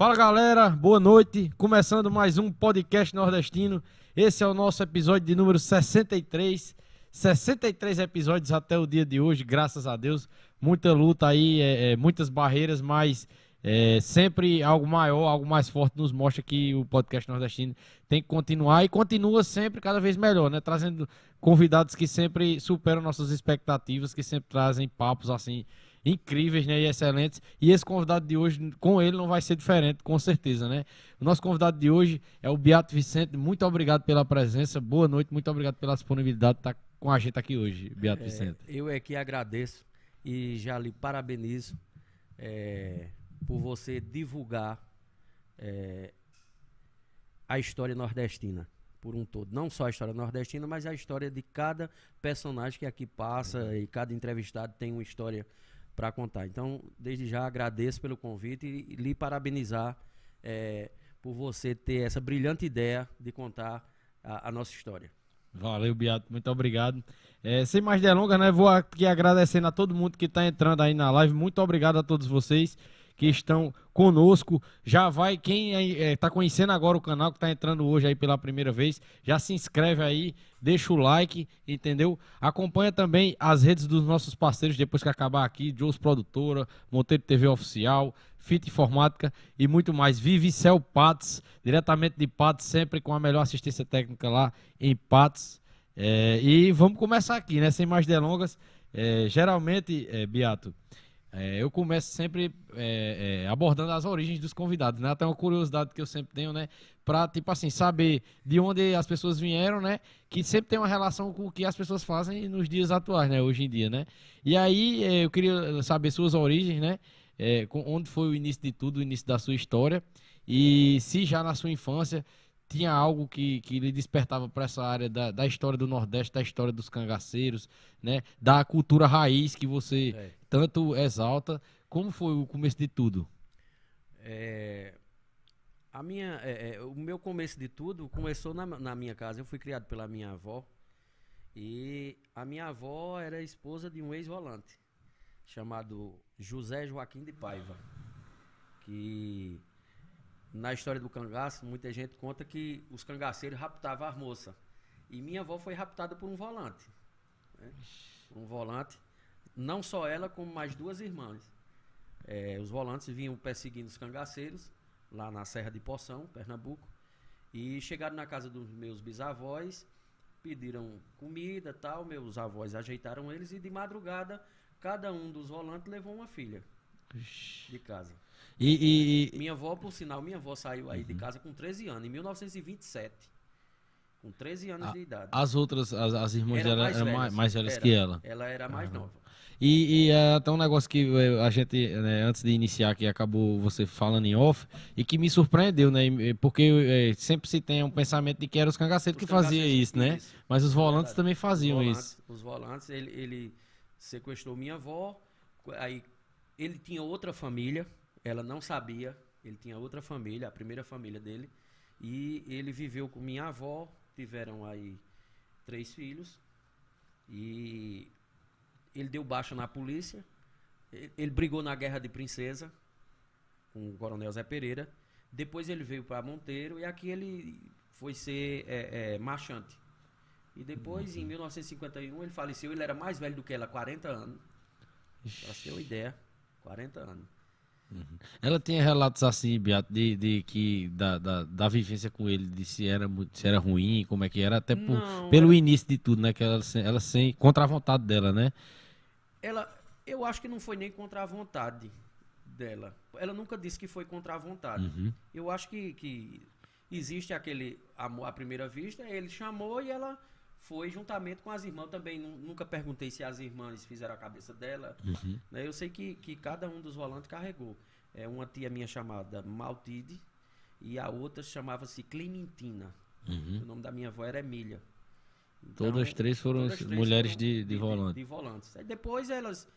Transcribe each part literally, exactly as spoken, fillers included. Fala galera, boa noite, começando mais um Podcast Nordestino. Esse é o nosso episódio de número sessenta e três, sessenta e três episódios até o dia de hoje, graças a Deus. Muita luta aí, é, é, muitas barreiras, mas é, sempre algo maior, algo mais forte nos mostra que o Podcast Nordestino tem que continuar e continua sempre cada vez melhor, né? Trazendo convidados que sempre superam nossas expectativas, que sempre trazem papos assim incríveis, né, e excelentes, e esse convidado de hoje, com ele não vai ser diferente, com certeza, né? O nosso convidado de hoje é o Beato Vicente. Muito obrigado pela presença, boa noite, muito obrigado pela disponibilidade de estar com a gente aqui hoje, Beato é, Vicente. Eu é que agradeço e já lhe parabenizo é, por você divulgar é, a história nordestina por um todo, não só a história nordestina, mas a história de cada personagem que aqui passa, e cada entrevistado tem uma história para contar. Então, desde já agradeço pelo convite e lhe parabenizar é, por você ter essa brilhante ideia de contar a, a nossa história. Valeu, Beato, muito obrigado. É, sem mais delongas, né, vou aqui agradecendo a todo mundo que está entrando aí na live. Muito obrigado a todos vocês que estão conosco. Já vai, quem está é, conhecendo agora o canal, que está entrando hoje aí pela primeira vez, já se inscreve aí, deixa o like, entendeu? Acompanha também as redes dos nossos parceiros, depois que acabar aqui, Jôs Produtora, Monteiro T V Oficial, Fita Informática e muito mais. Vivicel Patos, diretamente de Patos, sempre com a melhor assistência técnica lá em Patos. É, e vamos começar aqui, né? Sem mais delongas, é, geralmente, é, Beato, É, eu começo sempre é, é, abordando as origens dos convidados, né? Até uma curiosidade que eu sempre tenho, né? Pra, tipo assim, saber de onde as pessoas vieram, né? Que sempre tem uma relação com o que as pessoas fazem nos dias atuais, né? Hoje em dia, né? E aí, é, eu queria saber suas origens, né? É, com, onde foi o início de tudo, o início da sua história. E se já na sua infância tinha algo que, que lhe despertava para essa área da, da história do Nordeste, da história dos cangaceiros, né? Da cultura raiz que você... É. tanto exalta. Como foi o começo de tudo? É, a minha, é, o meu começo de tudo começou na, na minha casa. Eu fui criado pela minha avó e a minha avó era esposa de um ex-volante chamado José Joaquim de Paiva, que na história do cangaço, muita gente conta que os cangaceiros raptavam as moças. E minha avó foi raptada por um volante. Né? Por um volante. Não só ela, como mais duas irmãs. É, os volantes vinham perseguindo os cangaceiros, lá na Serra de Poção, Pernambuco, e chegaram na casa dos meus bisavós, pediram comida e tal, meus avós ajeitaram eles, e de madrugada, cada um dos volantes levou uma filha de casa. E, e, e... Minha avó, por sinal, minha avó saiu aí uhum. de casa com treze anos, em mil novecentos e vinte e sete. Com treze anos a, de idade. As outras, as, as irmãs dela eram mais, mais velhas era, que ela? Ela era mais uhum. nova. E, e até um negócio que a gente, né, antes de iniciar aqui, acabou você falando em off, e que me surpreendeu, né? Porque é, sempre se tem um pensamento de que eram os cangaceiros os que faziam isso, né? Isso. Mas os volantes é também faziam os volantes, isso. Os volantes, ele, ele sequestrou minha avó, aí ele tinha outra família, ela não sabia, ele tinha outra família, a primeira família dele, e ele viveu com minha avó, tiveram aí três filhos, e... Ele deu baixa na polícia, ele, ele brigou na Guerra de Princesa com o coronel Zé Pereira, depois ele veio para Monteiro e aqui ele foi ser é, é, marchante. E depois, uhum. em mil novecentos e cinquenta e um, ele faleceu, ele era mais velho do que ela, quarenta anos, para ter uma ideia, quarenta anos. Uhum. Ela tinha relatos assim, Beato, de, de que da, da, da vivência com ele, de se era, se era ruim, como é que era, até por, não, pelo ela... início de tudo, né? Que ela, ela sem, contra a vontade dela, né? Ela, eu acho que não foi nem contra a vontade dela. Ela nunca disse que foi contra a vontade. Uhum. Eu acho que, que existe aquele amor à primeira vista, ele chamou e ela foi juntamente com as irmãs também. Nunca perguntei se as irmãs fizeram a cabeça dela. Uhum. Né? Eu sei que, que cada um dos volantes carregou. É uma tia minha chamada Maltide e a outra chamava-se Clementina. Uhum. O nome da minha avó era Emília. Então, todas três foram todas três mulheres foram de, de, de, volante. de, de volantes. Aí depois elas...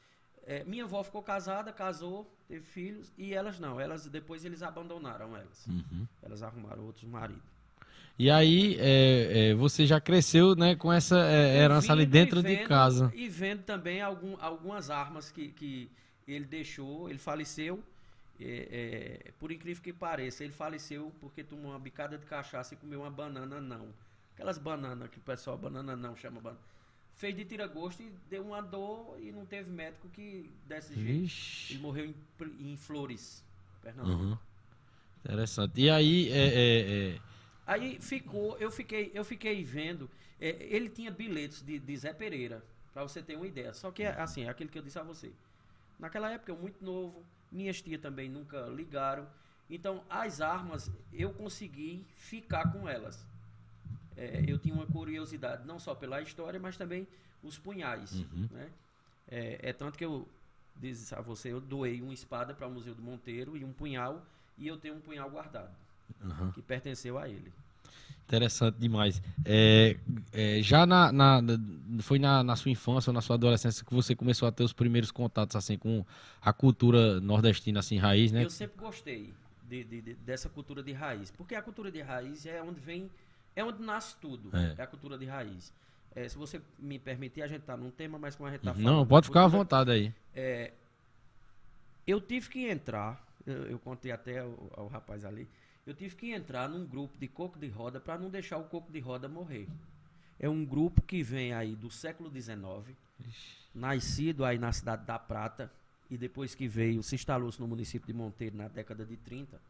É, minha avó ficou casada, casou, teve filhos, e elas não. Elas, depois eles abandonaram elas. Uhum. Elas arrumaram outros maridos. E aí, é, é, você já cresceu, né, com essa é, herança ali dentro vendo, de casa. E vendo também algum, algumas armas que, que ele deixou, ele faleceu, É, é, por incrível que pareça, ele faleceu porque tomou uma bicada de cachaça e comeu uma banana não. Aquelas bananas que o pessoal, banana não, chama banana. Fez de tira-gosto e deu uma dor e não teve médico que desse jeito. Ele morreu em, em Flores, Pernambuco. Uhum. Interessante. E aí... É, é, é... Aí ficou, eu fiquei, eu fiquei vendo... É, ele tinha bilhetes de, de Zé Pereira, pra você ter uma ideia. Só que, assim, é aquilo que eu disse a você. Naquela época, eu muito novo, minhas tias também nunca ligaram. Então, as armas, eu consegui ficar com elas. É, eu tinha uma curiosidade, não só pela história, mas também os punhais. Uhum. Né? É, é tanto que eu, diz a você, eu doei uma espada para o Museu do Monteiro e um punhal, e eu tenho um punhal guardado, uhum, que pertenceu a ele. Interessante demais. É, é, já na, na, foi na, na sua infância ou na sua adolescência que você começou a ter os primeiros contatos assim, com a cultura nordestina, assim, raiz, né? Eu sempre gostei de, de, de, dessa cultura de raiz, porque a cultura de raiz é onde vem... É onde nasce tudo, é, é a cultura de raiz. É, se você me permitir, a gente está num tema, mas como a gente está falando... Não, pode ficar à vontade aí. É, eu tive que entrar, eu, eu contei até ao, ao rapaz ali, eu tive que entrar num grupo de coco de roda para não deixar o coco de roda morrer. É um grupo que vem aí do século dezenove, Ixi. Nascido aí na cidade da Prata, e depois que veio, se instalou-se no município de Monteiro na década de trinta.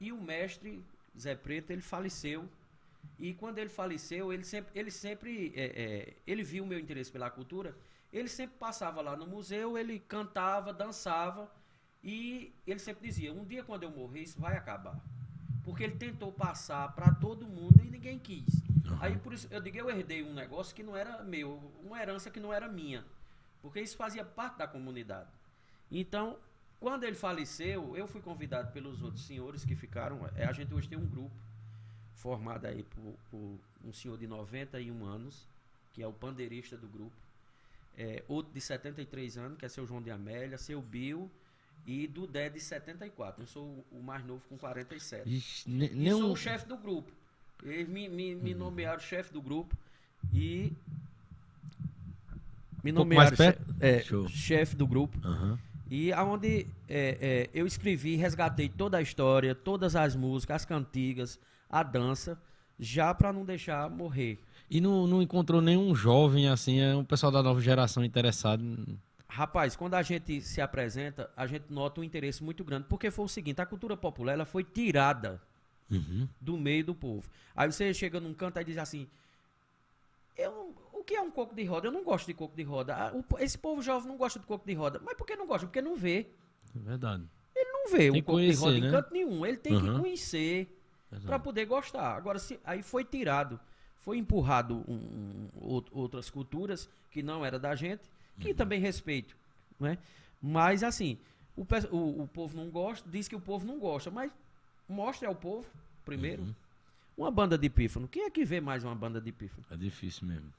E o mestre Zé Preto, ele faleceu. E quando ele faleceu, ele sempre, ele, sempre é, é, ele viu o meu interesse pela cultura, ele sempre passava lá no museu, ele cantava, dançava, e ele sempre dizia, um dia quando eu morrer, isso vai acabar. Porque ele tentou passar para todo mundo e ninguém quis. Uhum. Aí, por isso, eu digo, eu herdei um negócio que não era meu, uma herança que não era minha, porque isso fazia parte da comunidade. Então, quando ele faleceu, eu fui convidado pelos outros senhores que ficaram, a gente hoje tem um grupo, formada aí por, por um senhor de noventa e um anos, que é o pandeirista do grupo, é, outro de setenta e três anos, que é seu João de Amélia, seu Bill, e Dudé de setenta e quatro. Eu sou o mais novo com quarenta e sete. Ixi, e sou eu... o chefe do grupo. Eles me, me, me nomearam chefe do grupo e... Me nomearam che... é, chefe do grupo. Uhum. E aonde é, é, eu escrevi, resgatei toda a história, todas as músicas, as cantigas, a dança, já para não deixar morrer. E não, não encontrou nenhum jovem, assim, um pessoal da nova geração interessado? Rapaz, quando a gente se apresenta, a gente nota um interesse muito grande, porque foi o seguinte, a cultura popular, ela foi tirada, uhum, do meio do povo. Aí você chega num canto e diz assim, eu, o que é um coco de roda? Eu não gosto de coco de roda. Esse povo jovem não gosta de coco de roda. Mas por que não gosta? Porque não vê. É verdade. Ele não vê o coco de roda, né, em canto nenhum. Ele tem, uhum, que conhecer para poder gostar. Agora, se, aí foi tirado, foi empurrado um, um, out, outras culturas que não era da gente, que, uhum, também respeito, né? Mas assim, o, o, o povo não gosta, diz que o povo não gosta, mas mostra ao povo, primeiro, uhum, uma banda de pífano. Quem é que vê mais uma banda de pífano? É difícil mesmo.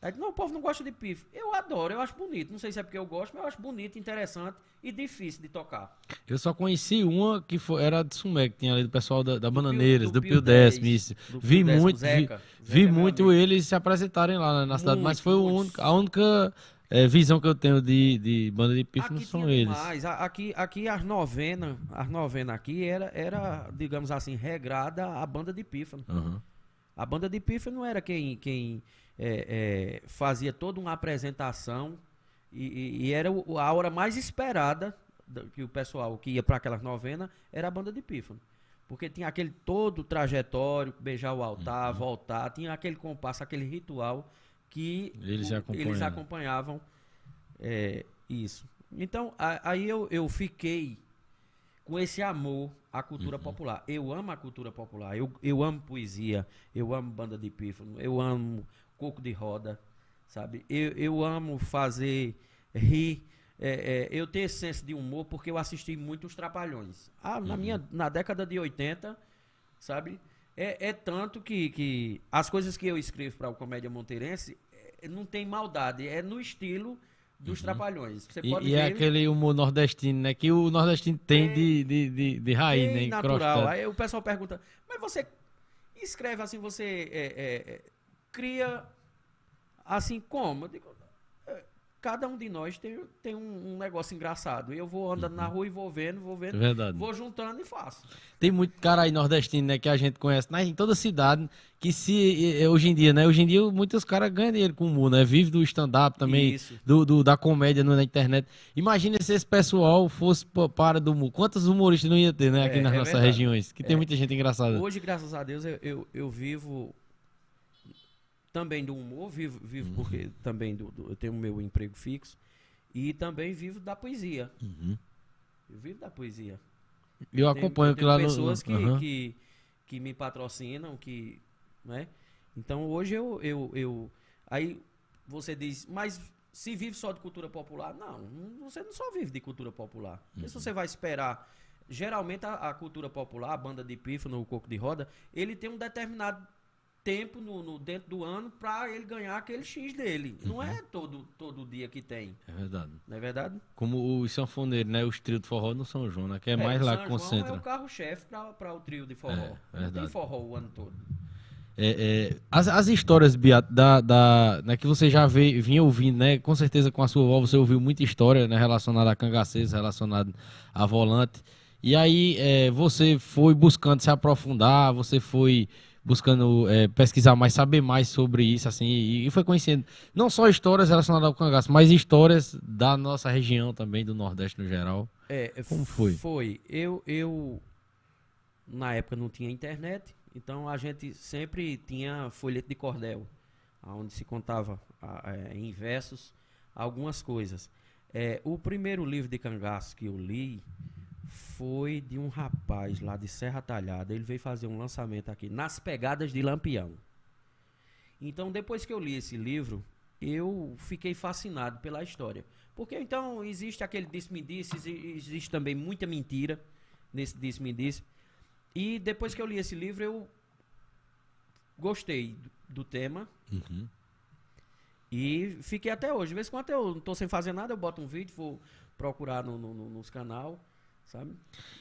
É, não, o povo não gosta de pífano. Eu adoro, eu acho bonito. Não sei se é porque eu gosto, mas eu acho bonito, interessante e difícil de tocar. Eu só conheci uma que foi, era de Sumé, que tinha ali do pessoal da, da do Bananeiras, Pio, do, do Pio Décimo. Isso. Vi Pio muito, Zeca, vi, vi muito eles se apresentarem lá na, na cidade, muito, mas foi o único, a única é, visão que eu tenho de, de banda de pífano são eles. Mas aqui, aqui as novenas, as novenas aqui era, era, digamos assim, regrada a banda de pífano. Uhum. A banda de pífano não era quem... quem É, é, fazia toda uma apresentação e, e, e era o, a hora mais esperada do, que o pessoal que ia para aquelas novenas era a banda de pífano, porque tinha aquele todo trajetório, beijar o altar, uhum, voltar, tinha aquele compasso, aquele ritual que eles, o, acompanham. eles acompanhavam é, isso. Então a, aí eu, eu fiquei com esse amor à cultura, uhum, popular. Eu amo a cultura popular, eu, eu amo poesia, eu amo banda de pífano, eu amo coco de roda, sabe? Eu, eu amo fazer rir, é, é, eu tenho esse senso de humor porque eu assisti muito os Trapalhões. Ah, na, uhum, minha, na década de oitenta, sabe? É, é tanto que, que as coisas que eu escrevo para o Comédia Monteirense é, não tem maldade, é no estilo dos, uhum, Trapalhões. Você e pode e ver é aquele humor nordestino, né? Que o nordestino tem é, de, de, de, de raiz, é, né? Natural. Aí o pessoal pergunta, mas você escreve assim, você... É, é, cria assim como? Eu digo, Cada um de nós tem, tem um, um negócio engraçado. E eu vou andando uhum. na rua e vou vendo, vou vendo, verdade. Vou juntando e faço. Tem muito cara aí nordestino, né, que a gente conhece, né, em toda cidade, que se hoje em dia, né, hoje em dia muitos caras ganham dinheiro com humor, né, vive do stand-up também, do, do, da comédia na internet. Imagina se esse pessoal fosse para do humor. Quantos humoristas não ia ter, né, aqui é, nas é nossas verdade. regiões, que é. tem muita gente engraçada. Hoje, graças a Deus, eu, eu, eu vivo... Também do humor, vivo, vivo uhum. porque também do, do, eu tenho o meu emprego fixo. E também vivo da poesia. Uhum. Eu vivo da poesia. Eu, eu acompanho tenho, eu tenho que lá no... pessoas uhum. que, que, que me patrocinam, que, né? Então hoje eu, eu, eu... Aí você diz, mas se vive só de cultura popular? Não, você não só vive de cultura popular. Uhum. Se você vai esperar... Geralmente a, a cultura popular, a banda de pífano, o coco de roda, ele tem um determinado... tempo no, no, dentro do ano para ele ganhar aquele X dele. Uhum. Não é todo, todo dia que tem. É verdade. Não é verdade? Como os sanfoneiros, né? Os trios de forró no São João, né? Que é, é mais lá São que concentra. João é o carro-chefe para o trio de forró. É, verdade. Tem forró o ano todo. É, é, as, as histórias, Beato, da, da, né, que você já veio, vinha ouvindo, né? Com certeza com a sua avó você ouviu muita história, né, relacionada a cangaceiros, relacionada a volante. E aí é, você foi buscando se aprofundar, você foi... buscando é, pesquisar mais, saber mais sobre isso, assim, e, e foi conhecendo não só histórias relacionadas ao cangaço, mas histórias da nossa região também, do Nordeste no geral. É, como foi? Foi. Eu, eu, na época, não tinha internet, então a gente sempre tinha folheto de cordel, onde se contava a, a, em versos algumas coisas. É, o primeiro livro de cangaço que eu li... foi de um rapaz lá de Serra Talhada. Ele veio fazer um lançamento aqui, Nas Pegadas de Lampião. Então, depois que eu li esse livro, eu fiquei fascinado pela história. Porque, então, existe aquele disse-me-disse, existe também muita mentira nesse disse-me-disse. E depois que eu li esse livro, eu gostei do tema. Uhum. E fiquei até hoje. De vez em quando eu não estou sem fazer nada, eu boto um vídeo, vou procurar no, no, nos canal. Sabe?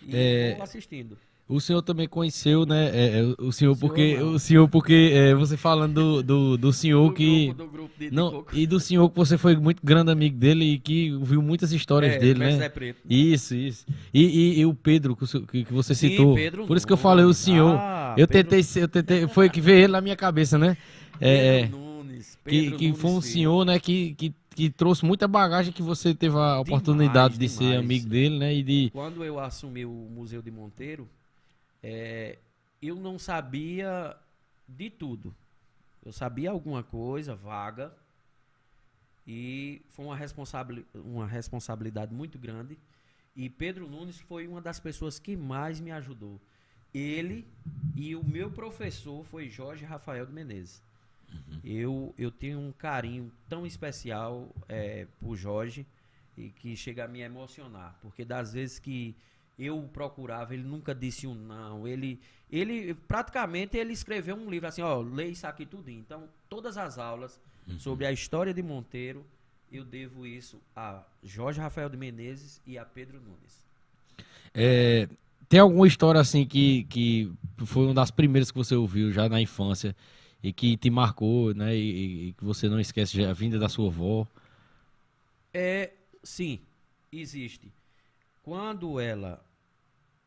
E é, assistindo. O senhor também conheceu, né? É, o senhor, porque o senhor, o senhor porque é, você falando do, do, do senhor do que grupo, do grupo de, não de e do senhor que você foi muito grande amigo dele e que viu muitas histórias é, dele, né? Zé Preto, né? Isso, isso. E, e, e o Pedro que, que você citou. Sim, Pedro, por isso que eu falei o senhor. Ah, eu Pedro... tentei, eu tentei, foi que veio ele na minha cabeça, né? É, Pedro Nunes, Pedro que, que Nunes foi um senhor, né? Que, que que trouxe muita bagagem, que você teve a oportunidade demais, de demais. ser amigo dele, né? E de... Quando eu assumi o Museu de Monteiro, é, eu não sabia de tudo. Eu sabia alguma coisa vaga e foi uma, responsabil... uma responsabilidade muito grande. E Pedro Nunes foi uma das pessoas que mais me ajudou. Ele e o meu professor foi Jorge Rafael de Menezes. Uhum. Eu, eu tenho um carinho tão especial é, por Jorge, e que chega a me emocionar, porque das vezes que eu o procurava, ele nunca disse um não. Ele, ele praticamente ele escreveu um livro assim, ó, lê isso aqui tudinho. Então, todas as aulas uhum. sobre a história de Monteiro, eu devo isso a Jorge Rafael de Menezes e a Pedro Nunes. É, tem alguma história assim que, que foi uma das primeiras que você ouviu já na infância? E que te marcou, né? E, e que você não esquece a vinda da sua avó. É, sim, existe. Quando ela,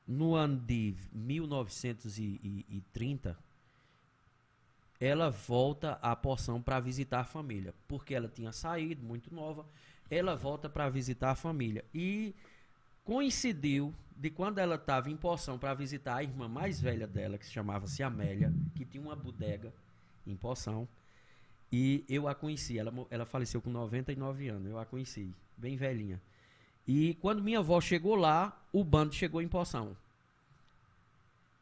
no ano de mil novecentos e trinta, ela volta a Poção para visitar a família, porque ela tinha saído muito nova. Ela volta para visitar a família e coincidiu de quando ela estava em Poção para visitar a irmã mais velha dela, que se chamava-se Amélia, que tinha uma bodega em Poção, e eu a conheci. Ela, ela faleceu com noventa e nove anos, eu a conheci, bem velhinha. E quando minha avó chegou lá, o bando chegou em Poção.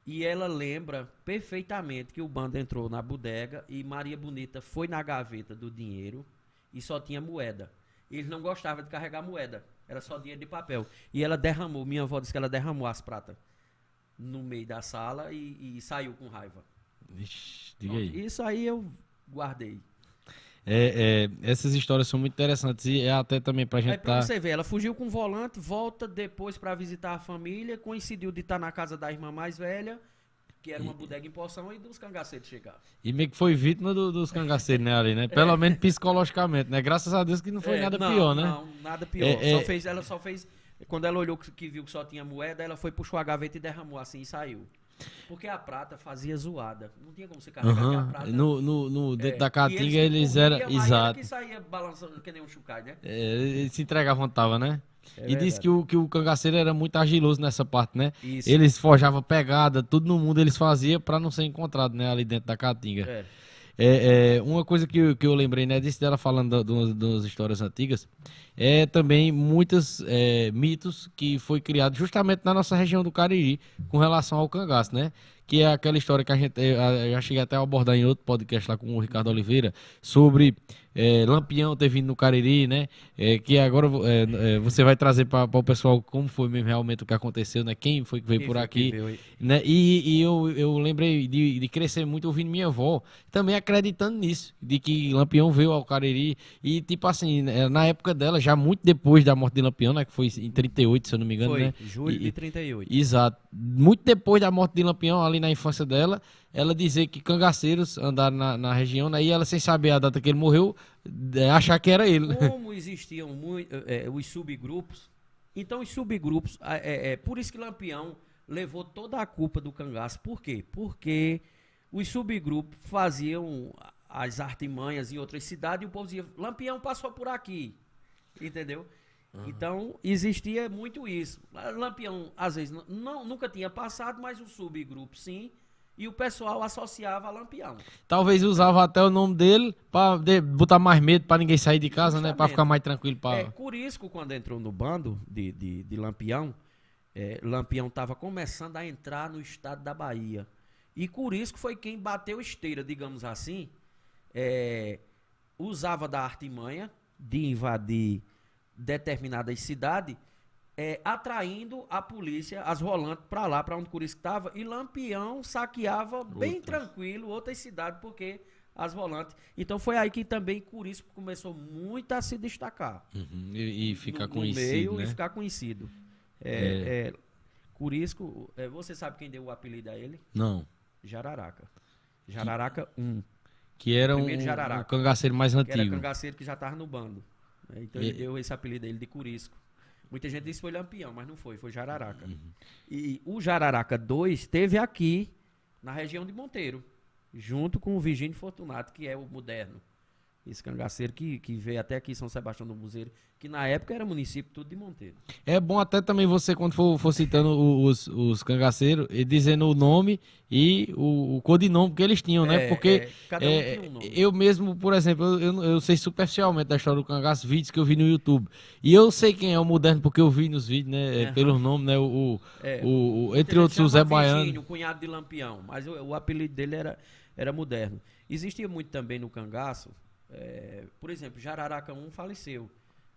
E ela lembra perfeitamente que o bando entrou na bodega e Maria Bonita foi na gaveta do dinheiro e só tinha moeda. Eles não gostavam de carregar moeda, era só dinheiro de papel. E ela derramou, minha avó disse que ela derramou as pratas no meio da sala e, e saiu com raiva. Ixi, diga aí. Isso aí eu guardei. É, é, essas histórias são muito interessantes e é até também pra gente. É pra tá... você ver, ela fugiu com o volante, volta depois pra visitar a família, coincidiu de estar na casa da irmã mais velha, que era uma e... bodega em Poção, e dos cangaceiros chegavam. E meio que foi vítima do, dos cangaceiros, né, ali, né? Pelo é. menos psicologicamente, né? Graças a Deus que não foi é, nada não, pior, né? Não, nada pior. É, só é... Fez, ela só fez... Quando ela olhou que viu que só tinha moeda, ela foi, puxou a gaveta e derramou assim e saiu. Porque a prata fazia zoada. Não tinha como você carregar uhum. a prata. No, no, no dentro é. da caatinga eles, eles eram... Exato. Que saía balançando que nem um chucai, né? É, eles se entregavam, tava, né? É e disse que o, que o cangaceiro era muito agiloso nessa parte, né? Isso. Eles forjavam pegada, tudo no mundo eles faziam pra não ser encontrado, né? Ali dentro da caatinga. É. É, é, uma coisa que eu, que eu lembrei, né, disse dela falando do, do, das histórias antigas, é também muitos é, mitos que foi criado justamente na nossa região do Cariri com relação ao cangaço, né? Que é aquela história que a gente, eu já cheguei até a abordar em outro podcast lá com o Ricardo Oliveira, sobre é, Lampião ter vindo no Cariri, né? É, que agora é, é, você vai trazer para o pessoal como foi mesmo realmente o que aconteceu, né? Quem foi que veio Quem por aqui. Veio? Né? E, e eu, eu lembrei de, de crescer muito ouvindo minha avó, também acreditando nisso, de que Lampião veio ao Cariri. E tipo assim, na época dela, já muito depois da morte de Lampião, né? Que foi em trinta e oito, se eu não me engano, foi, né? Julho e, de trinta e oito. Exato. Muito depois da morte de Lampião, ali na infância dela, ela dizer que cangaceiros andaram na, na região, né? E ela, sem saber a data que ele morreu, é, achar que era ele. Como existiam muito, é, os subgrupos, então os subgrupos, é, é, por isso que Lampião levou toda a culpa do cangaço. Por quê? Porque os subgrupos faziam as artimanhas em outras cidades e o povo dizia, Lampião passou por aqui, entendeu? Uhum. Então, existia muito isso. Lampião, às vezes, não, nunca tinha passado, mas o subgrupo, sim. E o pessoal associava a Lampião. Talvez usava até o nome dele para de, botar mais medo, para ninguém sair de casa, justamente, né? Para ficar mais tranquilo. Pra... É, Curisco, quando entrou no bando de, de, de Lampião, é, Lampião estava começando a entrar no estado da Bahia. E Curisco foi quem bateu esteira, digamos assim. É, usava da artimanha de invadir determinadas cidades, é, atraindo a polícia, as rolantes, para lá, para onde Curisco estava, e Lampião saqueava outras, bem tranquilo, outras cidades, porque as rolantes. Então foi aí que também Curisco começou muito a se destacar. Uhum. E, e ficar no, conhecido. No meio, né? E ficar conhecido. É, é. É, Curisco, é, você sabe quem deu o apelido a ele? Não. Jararaca. Jararaca que, um. Que era um, um cangaceiro mais antigo. Que era cangaceiro que já estava no bando. Então ele deu esse apelido dele de Curisco. Muita gente disse que foi Lampião, mas não foi, foi Jararaca. Uhum. E o Jararaca dois esteve aqui, na região de Monteiro, junto com o Virgínio Fortunato, que é o Moderno. Esse cangaceiro que, que veio até aqui, São Sebastião do Buzeiro, que na época era município tudo de Monteiro. É bom até também você, quando for, for citando os, os cangaceiros, dizendo o nome e o, o codinome que eles tinham, né? É, porque é, cada um é, tinha um nome. Eu mesmo, por exemplo, eu, eu, eu sei superficialmente da história do cangaço, vídeos que eu vi no YouTube. E eu sei quem é o Moderno, porque eu vi nos vídeos, né? Uhum. Pelos nomes, né? O, o, é, o, o, entre outros, o Zé Baiano. O cunhado de Lampião, mas o, o apelido dele era, era Moderno. Existia muito também no cangaço. É, por exemplo, Jararaca um faleceu.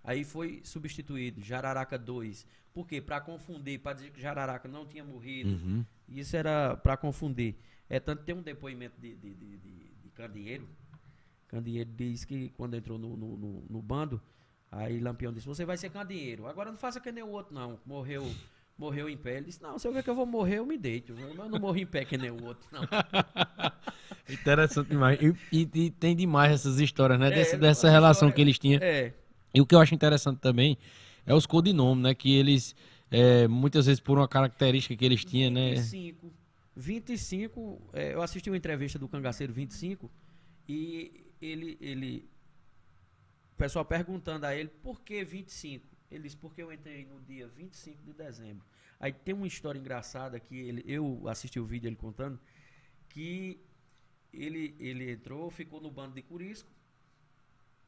Aí foi substituído Jararaca dois. Por quê? Para confundir, para dizer que Jararaca não tinha morrido. Uhum. Isso era para confundir. É tanto tem um depoimento de, de, de, de, de Candeeiro. Candeeiro diz que quando entrou no, no, no, no bando, aí Lampião disse: você vai ser candeeiro. Agora não faça que nem o outro, não. Morreu. Morreu em pé. Ele disse, não, se eu ver que eu vou morrer, eu me deito. Eu não morri em pé que nem o outro, não. Interessante demais. E, e, e tem demais essas histórias, né? É, dessa dessa relação história, que eles tinham. É. E o que eu acho interessante também é os codinomes, né? Que eles, é, muitas vezes, por uma característica que eles tinham, vinte e cinco, né? vinte e cinco. É, eu assisti uma entrevista do Cangaceiro vinte e cinco e ele... ele o pessoal perguntando a ele, por que vinte e cinco? Ele disse, porque eu entrei no dia vinte e cinco de dezembro. Aí tem uma história engraçada que ele, eu assisti o vídeo ele contando, que ele, ele entrou, ficou no bando de Curisco,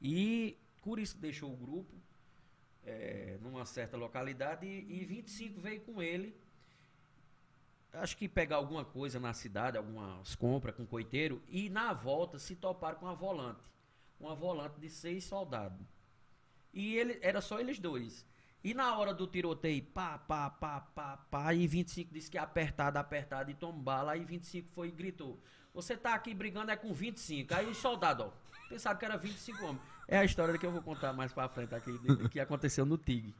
e Curisco deixou o grupo é, numa certa localidade, e, e vinte e cinco veio com ele, acho que pegar alguma coisa na cidade, algumas compras com coiteiro, e na volta se toparam com uma volante, uma volante de seis soldados. E ele, era só eles dois. E na hora do tiroteio, pá, pá, pá, pá, pá, e vinte e cinco disse que apertado, apertado, e tomou bala. Aí vinte e cinco foi e gritou, você tá aqui brigando é com vinte e cinco. Aí o soldado, ó, pensaram que era vinte e cinco homens. É a história que eu vou contar mais pra frente aqui, que aconteceu no T I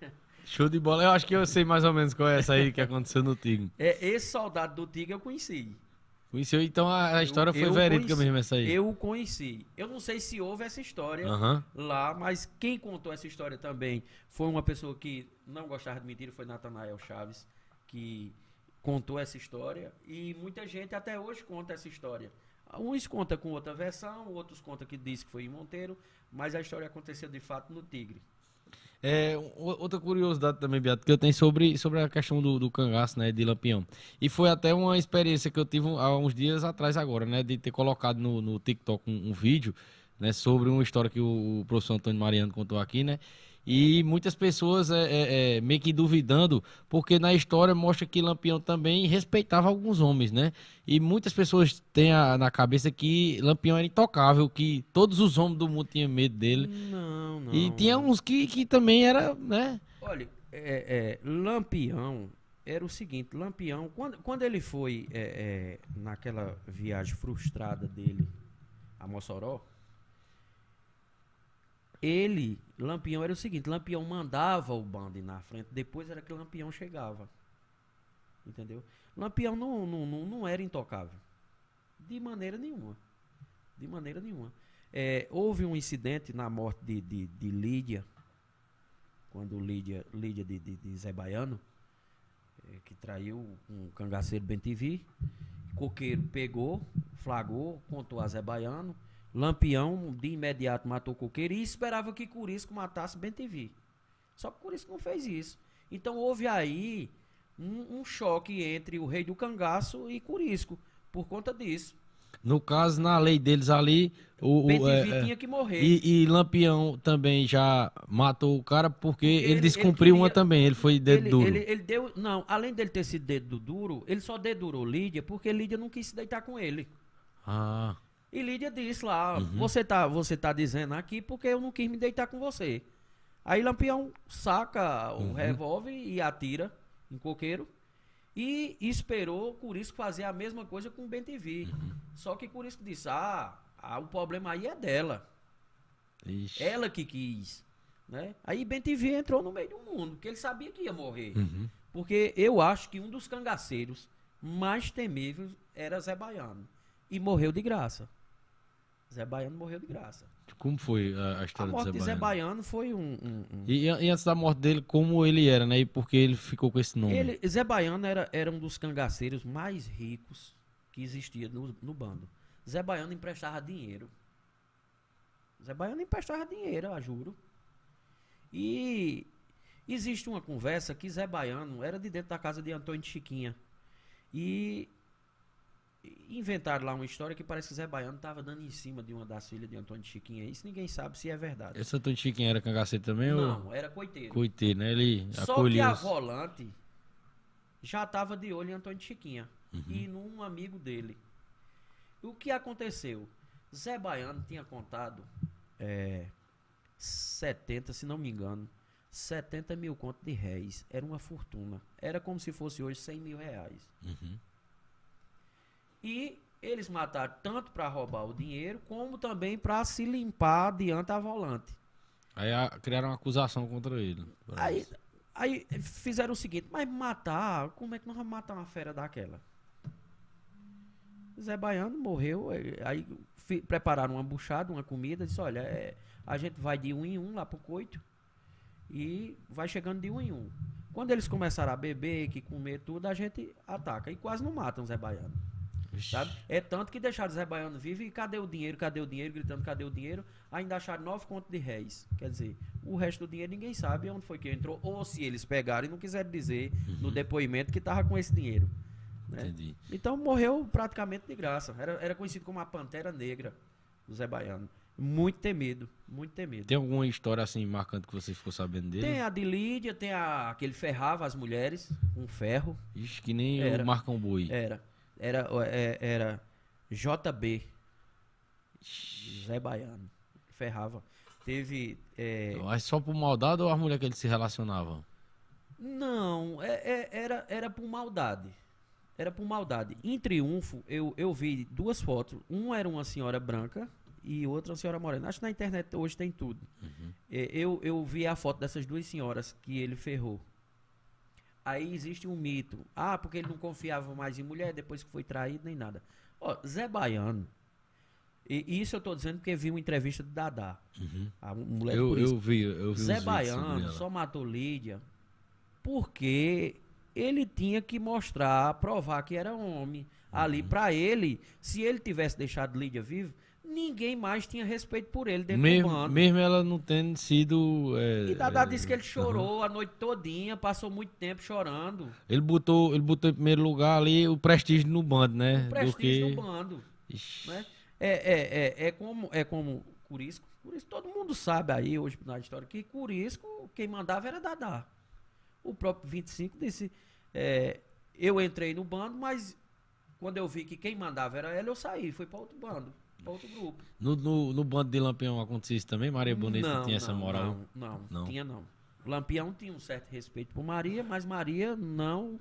G. Show de bola. Eu acho que eu sei mais ou menos qual é essa aí que aconteceu no Tigre. É, esse soldado do Tigre eu conheci. Conheceu, então a, a história eu, foi eu verídica conheci, mesmo essa aí. Eu o conheci. Eu não sei se houve essa história uhum. lá, mas quem contou essa história também foi uma pessoa que não gostava de mentira, foi Natanael Chaves, que contou essa história. E muita gente até hoje conta essa história. Uns conta com outra versão, outros conta que diz que foi em Monteiro, mas a história aconteceu de fato no Tigre. É, outra curiosidade também, Beato, que eu tenho sobre, sobre a questão do, do cangaço, né, de Lampião. E foi até uma experiência que eu tive há uns dias atrás agora, né, de ter colocado no, no TikTok um, um vídeo, né, sobre uma história que o, o professor Antônio Mariano contou aqui, né, e muitas pessoas é, é, é, meio que duvidando, porque na história mostra que Lampião também respeitava alguns homens, né, e muitas pessoas têm a, na cabeça que Lampião era intocável, que todos os homens do mundo tinham medo dele. Não. Não. E tinha uns que, que também era, né? Olha, é, é, Lampião era o seguinte, Lampião, quando, quando ele foi é, é, naquela viagem frustrada dele a Mossoró, ele, Lampião era o seguinte, Lampião mandava o bando ir na frente, depois era que Lampião chegava, entendeu? Lampião não, não, não, não era intocável, de maneira nenhuma, de maneira nenhuma. É, houve um incidente na morte de, de, de Lídia, quando Lídia, Lídia de, de, de Zé Baiano, é, que traiu um cangaceiro Bem-Ti-Vi, Coqueiro pegou, flagrou, contou a Zé Baiano, Lampião de imediato matou Coqueiro e esperava que Curisco matasse Bem-Ti-Vi. Só que Curisco não fez isso. Então houve aí um, um choque entre o rei do cangaço e Curisco, por conta disso. No caso, na lei deles ali, o, o Bem-Ti-Vi é, tinha que morrer. E, e Lampião também já matou o cara porque ele, ele descumpriu ele queria, uma também, ele foi dedo ele, duro. Ele, ele deu, não, além dele ter sido dedo duro, ele só dedurou Lídia porque Lídia não quis se deitar com ele. Ah. E Lídia disse lá, uhum. você, tá, você tá dizendo aqui porque eu não quis me deitar com você. Aí Lampião saca o uhum. revólver e atira em Coqueiro. E esperou Curisco fazer a mesma coisa com o Bem-Ti-Vi. Uhum. Só que Curisco disse, ah, ah, o problema aí é dela. Ixi. Ela que quis. Né? Aí Bem-Ti-Vi entrou no meio do mundo, porque ele sabia que ia morrer. Uhum. Porque eu acho que um dos cangaceiros mais temíveis era Zé Baiano. E morreu de graça. Zé Baiano morreu de graça. Como foi a, a história a morte de Zé, Zé Baiano? Baiano foi um... um, um... E, e antes da morte dele, como ele era, né? E por que ele ficou com esse nome? Ele, Zé Baiano era, era um dos cangaceiros mais ricos que existia no, no bando. Zé Baiano emprestava dinheiro. Zé Baiano emprestava dinheiro, eu juro. E existe uma conversa que Zé Baiano era de dentro da casa de Antônio de Chiquinha. E... inventaram lá uma história que parece que Zé Baiano estava dando em cima de uma das filhas de Antônio de Chiquinha. Isso ninguém sabe se é verdade. Esse Antônio de Chiquinha era cangaceiro também? Não, ou... era coiteiro. Coiteiro, né? Ele Só acolheu que os... a volante já estava de olho em Antônio de Chiquinha uhum. e num amigo dele. O que aconteceu? Zé Baiano tinha contado é, setenta, se não me engano, setenta mil contos de réis. Era uma fortuna. Era como se fosse hoje cem mil reais. Uhum. E eles mataram tanto para roubar o dinheiro, como também para se limpar diante a volante. Aí a, criaram uma acusação contra ele. Aí, aí fizeram o seguinte, mas matar, como é que nós vamos matar uma fera daquela? Zé Baiano morreu, aí fi, prepararam uma buchada, uma comida, disse, olha, é, a gente vai de um em um lá pro coito, e vai chegando de um em um. Quando eles começaram a beber, que comer tudo, a gente ataca, e quase não matam Zé Baiano. Sabe? É tanto que deixaram Zé Baiano vivo e cadê o dinheiro, cadê o dinheiro, gritando cadê o dinheiro, ainda acharam nove contos de réis. Quer dizer, o resto do dinheiro ninguém sabe onde foi que entrou, ou se eles pegaram e não quiseram dizer uhum. no depoimento que estava com esse dinheiro. Né? Entendi. Então morreu praticamente de graça. Era, era conhecido como a Pantera Negra do Zé Baiano. Muito temido, muito temido. Tem alguma história assim marcante que você ficou sabendo dele? Tem a de Lídia, tem a que ele ferrava as mulheres com ferro. Ixi, que nem era, o Marcão Boi. Era. Era, era J B, Zé Baiano, ferrava. Teve... É... Mas só por maldade ou as mulheres que eles se relacionavam? Não, é, é, era, era por maldade. Era por maldade. Em Triunfo, eu, eu vi duas fotos. Uma era uma senhora branca e outra uma senhora morena. Acho que na internet hoje tem tudo. Uhum. Eu, eu vi a foto dessas duas senhoras que ele ferrou. Aí existe um mito. Ah, porque ele não confiava mais em mulher depois que foi traído, nem nada. Ó, Zé Baiano. E isso eu tô dizendo porque vi uma entrevista do Dadá. Uhum. A mulher eu, eu vi, eu vi. Zé Baiano só matou Lídia porque ele tinha que mostrar, provar que era homem. Uhum. Ali, pra ele, se ele tivesse deixado Lídia viva, ninguém mais tinha respeito por ele dentro mesmo, do bando. Mesmo ela não tendo sido... É, e Dadá é, disse que ele chorou uhum. a noite todinha, passou muito tempo chorando. Ele botou, ele botou em primeiro lugar ali o prestígio no bando, né? O prestígio do que... no bando. Né? É, é, é, é como é como Curisco. Curisco. Todo mundo sabe aí, hoje na história, que Curisco, quem mandava era Dadá. O próprio vinte e cinco disse, é, eu entrei no bando, mas quando eu vi que quem mandava era ela, eu saí, fui para outro bando. Outro grupo. No, no, no bando de Lampião acontecia isso também? Maria Bonita não, tinha não, essa moral? Não, não, não, tinha não. Lampião tinha um certo respeito por Maria, mas Maria não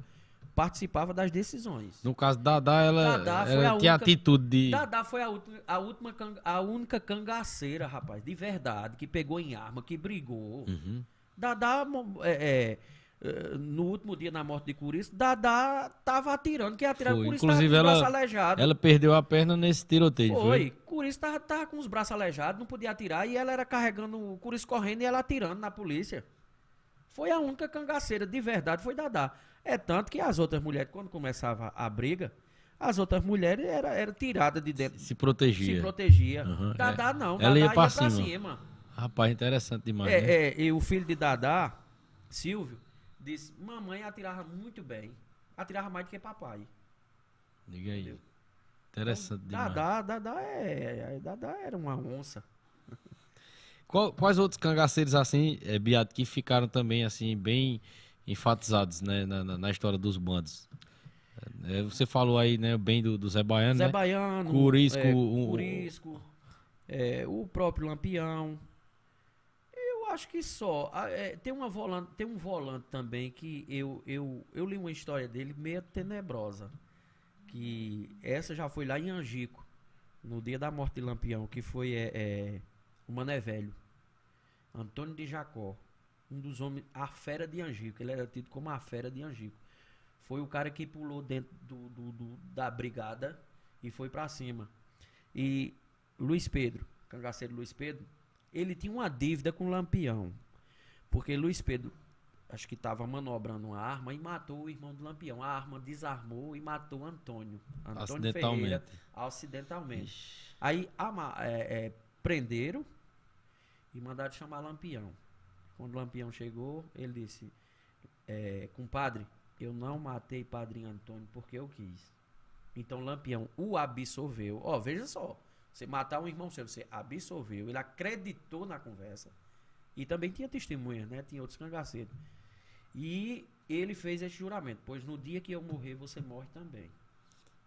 participava das decisões. No caso da Dadá, ela, Dadá ela tinha única, atitude de... Dadá foi a, a, última, a única cangaceira, rapaz, de verdade, que pegou em arma, que brigou. Uhum. Dadá, é, é, no último dia na morte de Curisco, Dadá tava atirando, que ia atirar foi. Curisco tava com os braços aleijados. Ela perdeu a perna nesse tiroteio, foi? Foi. Curisco tava, tava com os braços aleijados, não podia atirar, e ela era carregando o Curisco correndo e ela atirando na polícia. Foi a única cangaceira, de verdade, foi Dadá. É tanto que as outras mulheres, quando começava a briga, as outras mulheres eram era tiradas de dentro. Se protegia. Se protegia. Uhum, Dadá é. não, Dadá ela ia, ia pra, pra cima. cima. Rapaz, interessante demais. É, né? é, e o filho de Dadá, Silvio, disse, mamãe atirava muito bem. Atirava mais do que papai. Diga aí. Entendeu? Interessante então, demais. Dadá, Dadá, é, Dadá era uma onça. Qual, quais outros cangaceiros assim, é, Beato, que ficaram também assim, bem... enfatizados, né, na, na, na história dos bandos. É, você falou aí, né, bem do, do Zé Baiano, Zé né? Baiano, Curisco, é, um, Curisco é, o próprio Lampião. Eu acho que só. É, tem, uma volante, tem um volante também que eu, eu, eu li uma história dele meio tenebrosa. Que essa já foi lá em Angico, no dia da morte de Lampião, que foi é, é, o Mané Velho, Antônio de Jacó. Um dos homens, a fera de Angico, ele era tido como a fera de Angico. Foi o cara que pulou dentro do, do, do, da brigada e foi pra cima. E Luiz Pedro, cangaceiro Luiz Pedro, ele tinha uma dívida com o Lampião. Porque Luiz Pedro, acho que estava manobrando uma arma e matou o irmão do Lampião. A arma desarmou e matou Antônio. Antônio acidentalmente. Ferreira, acidentalmente. Ixi. Aí ama, é, é, prenderam e mandaram chamar Lampião. Quando o Lampião chegou, ele disse, é, compadre, eu não matei padrinho Antônio porque eu quis. Então Lampião o absolveu. Ó, oh, veja só, você matar um irmão seu, você absolveu. Ele acreditou na conversa. E também tinha testemunhas, né? Tinha outros cangaceiros. E ele fez esse juramento, pois no dia que eu morrer, você morre também.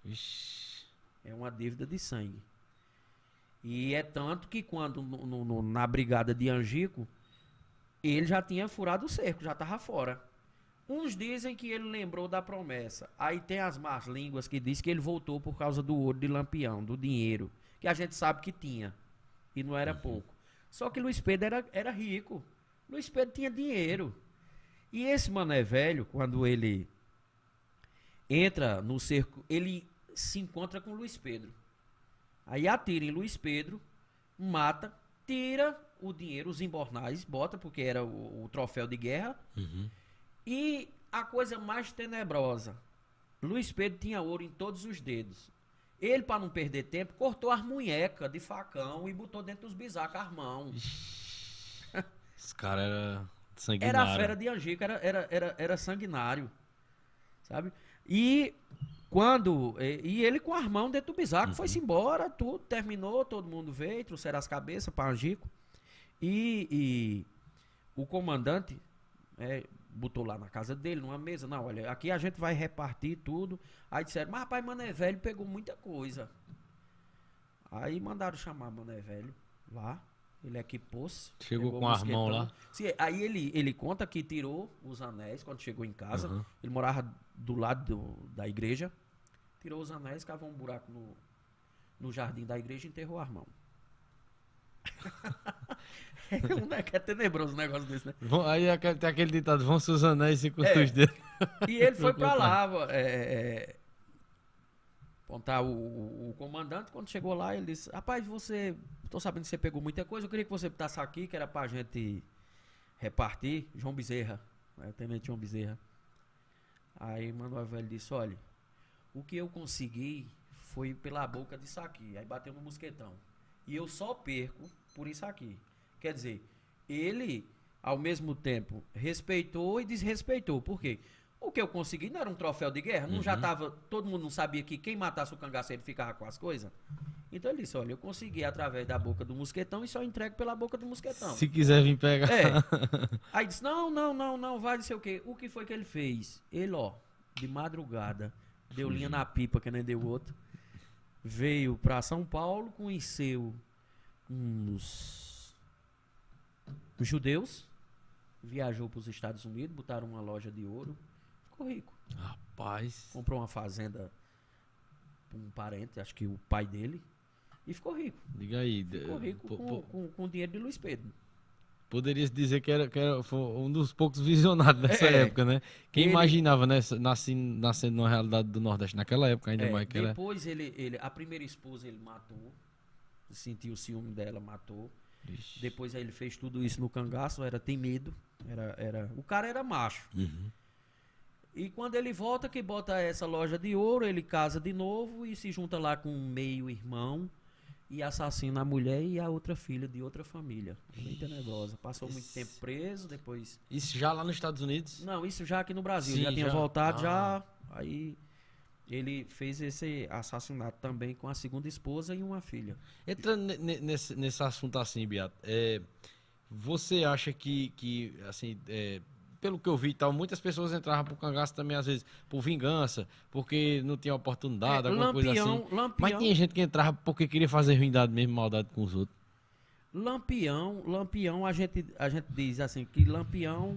Ixi. É uma dívida de sangue. E é tanto que quando no, no, no, na brigada de Angico, ele já tinha furado o cerco, já estava fora. Uns dizem que ele lembrou da promessa. Aí tem as más línguas que dizem que ele voltou por causa do ouro de Lampião, do dinheiro, que a gente sabe que tinha, e não era pouco. Só que Luiz Pedro era, era rico. Luiz Pedro tinha dinheiro. E esse Mané Velho, quando ele entra no cerco, ele se encontra com Luiz Pedro. Aí atira em Luiz Pedro, mata, tira... o dinheiro, os embornais, bota, porque era o, o troféu de guerra. Uhum. E a coisa mais tenebrosa, Luiz Pedro tinha ouro em todos os dedos. Ele, para não perder tempo, cortou as munhecas de facão e botou dentro dos bisacos, armão. Esse cara era sanguinário. Era a fera de Angico, era, era, era, era sanguinário, sabe? E... Quando, e ele com o armão dentro do bisaco, uhum. foi-se embora, tudo, terminou, todo mundo veio, trouxeram as cabeças para Angico. E, e o comandante é, botou lá na casa dele, numa mesa, não, olha, aqui a gente vai repartir tudo. Aí disseram, mas rapaz, Mané Velho pegou muita coisa. Aí mandaram chamar Mané Velho lá, ele equipou-se. Chegou com o armão lá. Sim, aí ele, ele conta que tirou os anéis quando chegou em casa, uhum. ele morava do lado do, da igreja. Tirou os anéis, cavou um buraco no, no jardim da igreja e enterrou o armão. É tenebroso um negócio desse, né? Aí tem aquele ditado, vão seus anéis e curta os dedos. E ele foi pra lá, é, é, contar o, o, o comandante. Quando chegou lá, ele disse, rapaz, você, tô sabendo que você pegou muita coisa, eu queria que você botasse aqui, que era pra gente repartir. João Bezerra, né? Tenente João Bezerra. Aí Manuel Velho disse, olha, o que eu consegui foi pela boca disso aqui. Aí bateu no mosquetão. E eu só perco por isso aqui. Quer dizer, ele, ao mesmo tempo, respeitou e desrespeitou. Por quê? O que eu consegui não era um troféu de guerra. Não, uhum. Já tava, todo mundo não sabia que quem matasse o cangaceiro ficava com as coisas. Então ele disse, olha, eu consegui através da boca do mosquetão e só entrego pela boca do mosquetão. Se quiser vir pegar. É. Aí disse, não, não, não, não, vai dizer o quê? O que foi que ele fez? Ele, ó, de madrugada, deu linha na pipa, que nem deu outro. Veio pra São Paulo, conheceu uns judeus, viajou pros Estados Unidos, botaram uma loja de ouro, ficou rico. Rapaz. Comprou uma fazenda pra um parente, acho que o pai dele, e ficou rico. Diga aí. Ficou rico pô, com, pô. Com, com o dinheiro de Luiz Pedro. Poderia se dizer que, era, que era, foi um dos poucos visionários dessa é, época, né? Quem ele, imaginava, né? Nascendo, nascendo na realidade do Nordeste naquela época, ainda é, mais que depois era... ele, ele, a primeira esposa ele matou, sentiu o ciúme dela, matou. Ixi. Depois aí ele fez tudo isso no cangaço, era temido, era, era, o cara era macho. Uhum. E quando ele volta, que bota essa loja de ouro, ele casa de novo e se junta lá com um meio-irmão. E assassina a mulher e a outra filha de outra família. Bem tenebrosa. Passou isso, muito tempo preso, depois... Isso já lá nos Estados Unidos? Não, isso já aqui no Brasil. Sim, já tinha já... voltado, ah. já... Aí ele fez esse assassinato também com a segunda esposa e uma filha. Entrando nesse, nesse assunto assim, Beato, é, você acha que, que assim... É, pelo que eu vi e tal, muitas pessoas entravam pro cangaço também, às vezes, por vingança, porque não tinha oportunidade, é, alguma Lampião, coisa assim. Lampião. Mas tinha gente que entrava porque queria fazer ruindade mesmo, maldade com os outros. Lampião, Lampião, a gente, a gente diz assim, que Lampião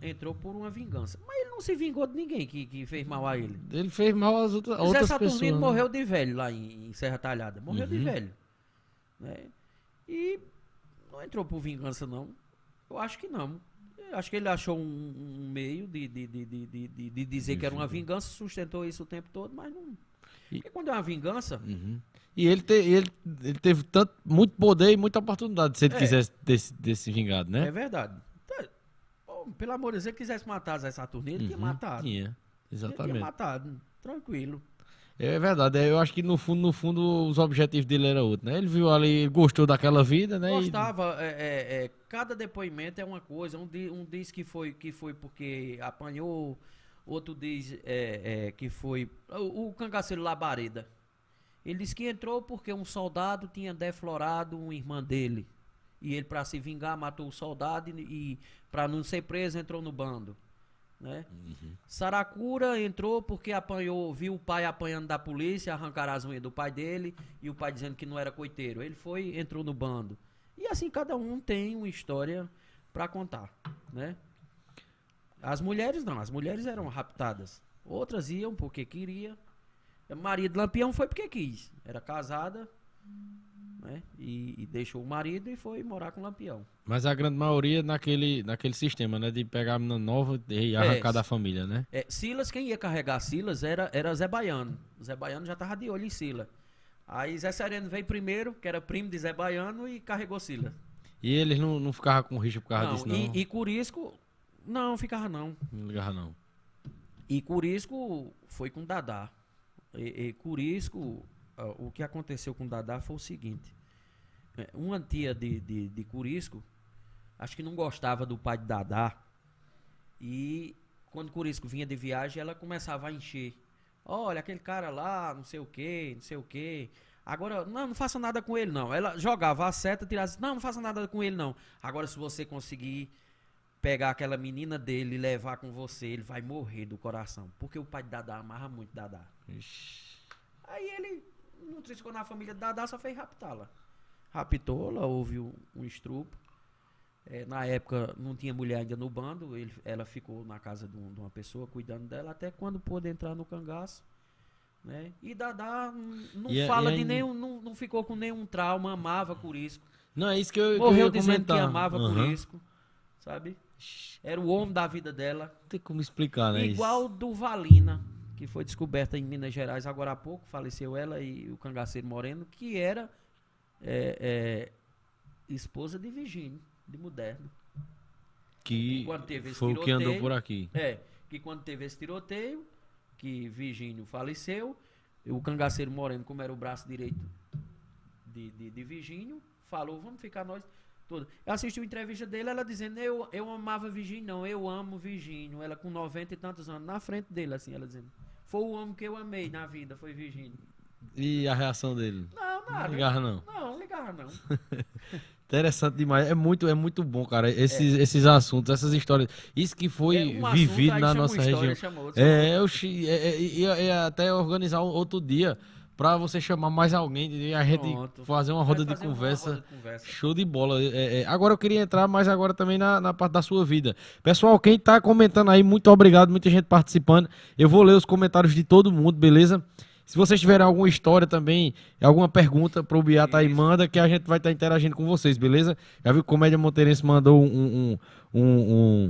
entrou por uma vingança. Mas ele não se vingou de ninguém que, que fez mal a ele. Ele fez mal às outra, outras pessoas. Zé Saturnino, né? Morreu de velho lá em, em Serra Talhada. Morreu, uhum, de velho. Né? E não entrou por vingança, não. Eu acho que não. Acho que ele achou um, um meio de, de, de, de, de, de dizer, enfim, que era uma vingança, sustentou isso o tempo todo, mas não... E, porque quando é uma vingança... Uhum. E ele, te, ele, ele teve tanto, muito poder e muita oportunidade, se ele é, quisesse ter se vingado, né? É verdade. Então, bom, pelo amor de Deus, se ele quisesse matar Zé Saturnino, ele, uhum, tinha matado. Tinha, exatamente. Ele tinha matado, tranquilo. É verdade, eu acho que no fundo, no fundo, os objetivos dele eram outros, né? Ele viu ali, gostou daquela vida, né? Gostava, e... é, é, cada depoimento é uma coisa, um, di, um diz que foi, que foi porque apanhou, outro diz é, é, que foi... O, o cangaceiro Labareda, ele disse que entrou porque um soldado tinha deflorado uma irmã dele, e ele, para se vingar, matou o soldado e, e para não ser preso, entrou no bando. Né? Uhum. Saracura entrou porque apanhou, viu o pai apanhando da polícia, arrancaram as unhas do pai dele e o pai dizendo que não era coiteiro. Ele foi, entrou no bando. E assim cada um tem uma história para contar, né? As mulheres não, as mulheres eram raptadas. Outras iam porque queria. Maria de Lampião foi porque quis. Era casada, né? E, e deixou o marido e foi morar com o Lampião. Mas a grande maioria naquele, naquele sistema, né? De pegar a menina nova e arrancar é, da família, né? É, Silas, quem ia carregar Silas era, era Zé Baiano. Zé Baiano já tava de olho em Silas. Aí Zé Sereno veio primeiro, que era primo de Zé Baiano, e carregou Silas. E eles não, não ficavam com rixa por causa não, disso, não? E, e Curisco, não, ficava não. Não ligava não. E Curisco foi com Dadá. E, e Curisco... O que aconteceu com o Dadá foi o seguinte. Uma tia de, de, de Curisco, acho que não gostava do pai de Dadá. E quando Curisco vinha de viagem, ela começava a encher. Olha, aquele cara lá, não sei o quê, não sei o quê. Agora, não, não faça nada com ele, não. Ela jogava a seta, tirava, não, não faça nada com ele, não. Agora, se você conseguir pegar aquela menina dele e levar com você, ele vai morrer do coração. Porque o pai de Dadá amarra muito Dadá. Ixi. Aí ele... Não triscou na família de Dadá, só fez raptá-la. Raptou-la, houve um, um estrupo. É, na época não tinha mulher ainda no bando, ele, ela ficou na casa de, um, de uma pessoa cuidando dela até quando pôde entrar no cangaço. Né? E Dadá não e, fala e aí, de nenhum, não, não ficou com nenhum trauma, amava Curisco. Não, é isso que eu morreu que eu dizendo comentar. Que amava uhum. Curisco, sabe? Era o homem da vida dela. Não tem como explicar, né? Igual isso? Do Valina, que foi descoberta em Minas Gerais agora há pouco, faleceu ela e o Cangaceiro Moreno, que era é, é, esposa de Virgínio, de Moderno. Que teve foi tiroteio, o que andou por aqui. É, que quando teve esse tiroteio, que Virgínio faleceu, o Cangaceiro Moreno, como era o braço direito de, de, de Virgínio, falou, vamos ficar nós... Toda. Eu assisti uma entrevista dele, ela dizendo, eu, eu amava Virgínio, não, eu amo Virgínio. Ela com noventa e tantos anos, na frente dele, assim, ela dizendo, foi o homem que eu amei na vida, foi Virgínio. E a reação dele? Não, nada. Não ligava não? Não, ligava não. Interessante demais, é muito, é muito bom, cara, esses, é. esses assuntos, essas histórias, isso que foi é um vivido assunto, na nossa história, região. Chamou, chamou. É, eu é, é, é, é, até organizar outro dia. Pra você chamar mais alguém e a gente Pronto. fazer, uma roda, fazer de conversa, uma roda de conversa. Show de bola. É, é. Agora eu queria entrar mais agora também na, na parte da sua vida. Pessoal, quem tá comentando aí, muito obrigado, muita gente participando. Eu vou ler os comentários de todo mundo, beleza? Se vocês tiverem alguma história também, alguma pergunta pro Beato aí, manda, que a gente vai estar tá interagindo com vocês, beleza? Já viu que o Comédia Monteirense mandou um... um, um,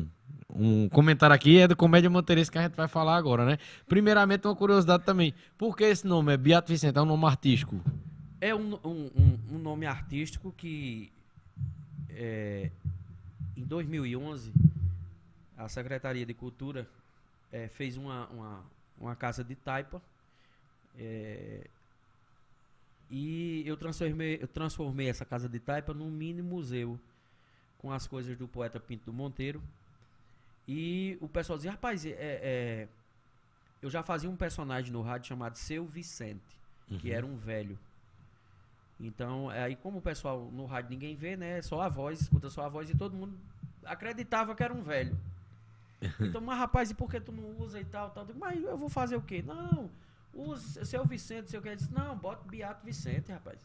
um... Um comentário aqui é do Comédia Monteirense que a gente vai falar agora, né? Primeiramente, uma curiosidade também. Por que esse nome? É Beato Vicente, é um nome artístico? É um, um, um nome artístico que... É, em dois mil e onze, a Secretaria de Cultura é, fez uma, uma, uma casa de taipa. É, e eu transformei, eu transformei essa casa de taipa num mini museu com as coisas do poeta Pinto do Monteiro. E o pessoal dizia, rapaz, é, é, eu já fazia um personagem no rádio chamado Seu Vicente, uhum. que era um velho. Então, aí como o pessoal no rádio ninguém vê, né? Só a voz, escuta só a voz e todo mundo acreditava que era um velho. Então, mas rapaz, e por que tu não usa e tal, tal? Mas eu vou fazer o quê? Não, usa Seu Vicente, sei o que. Eu disse, não, bota Beato Vicente, rapaz.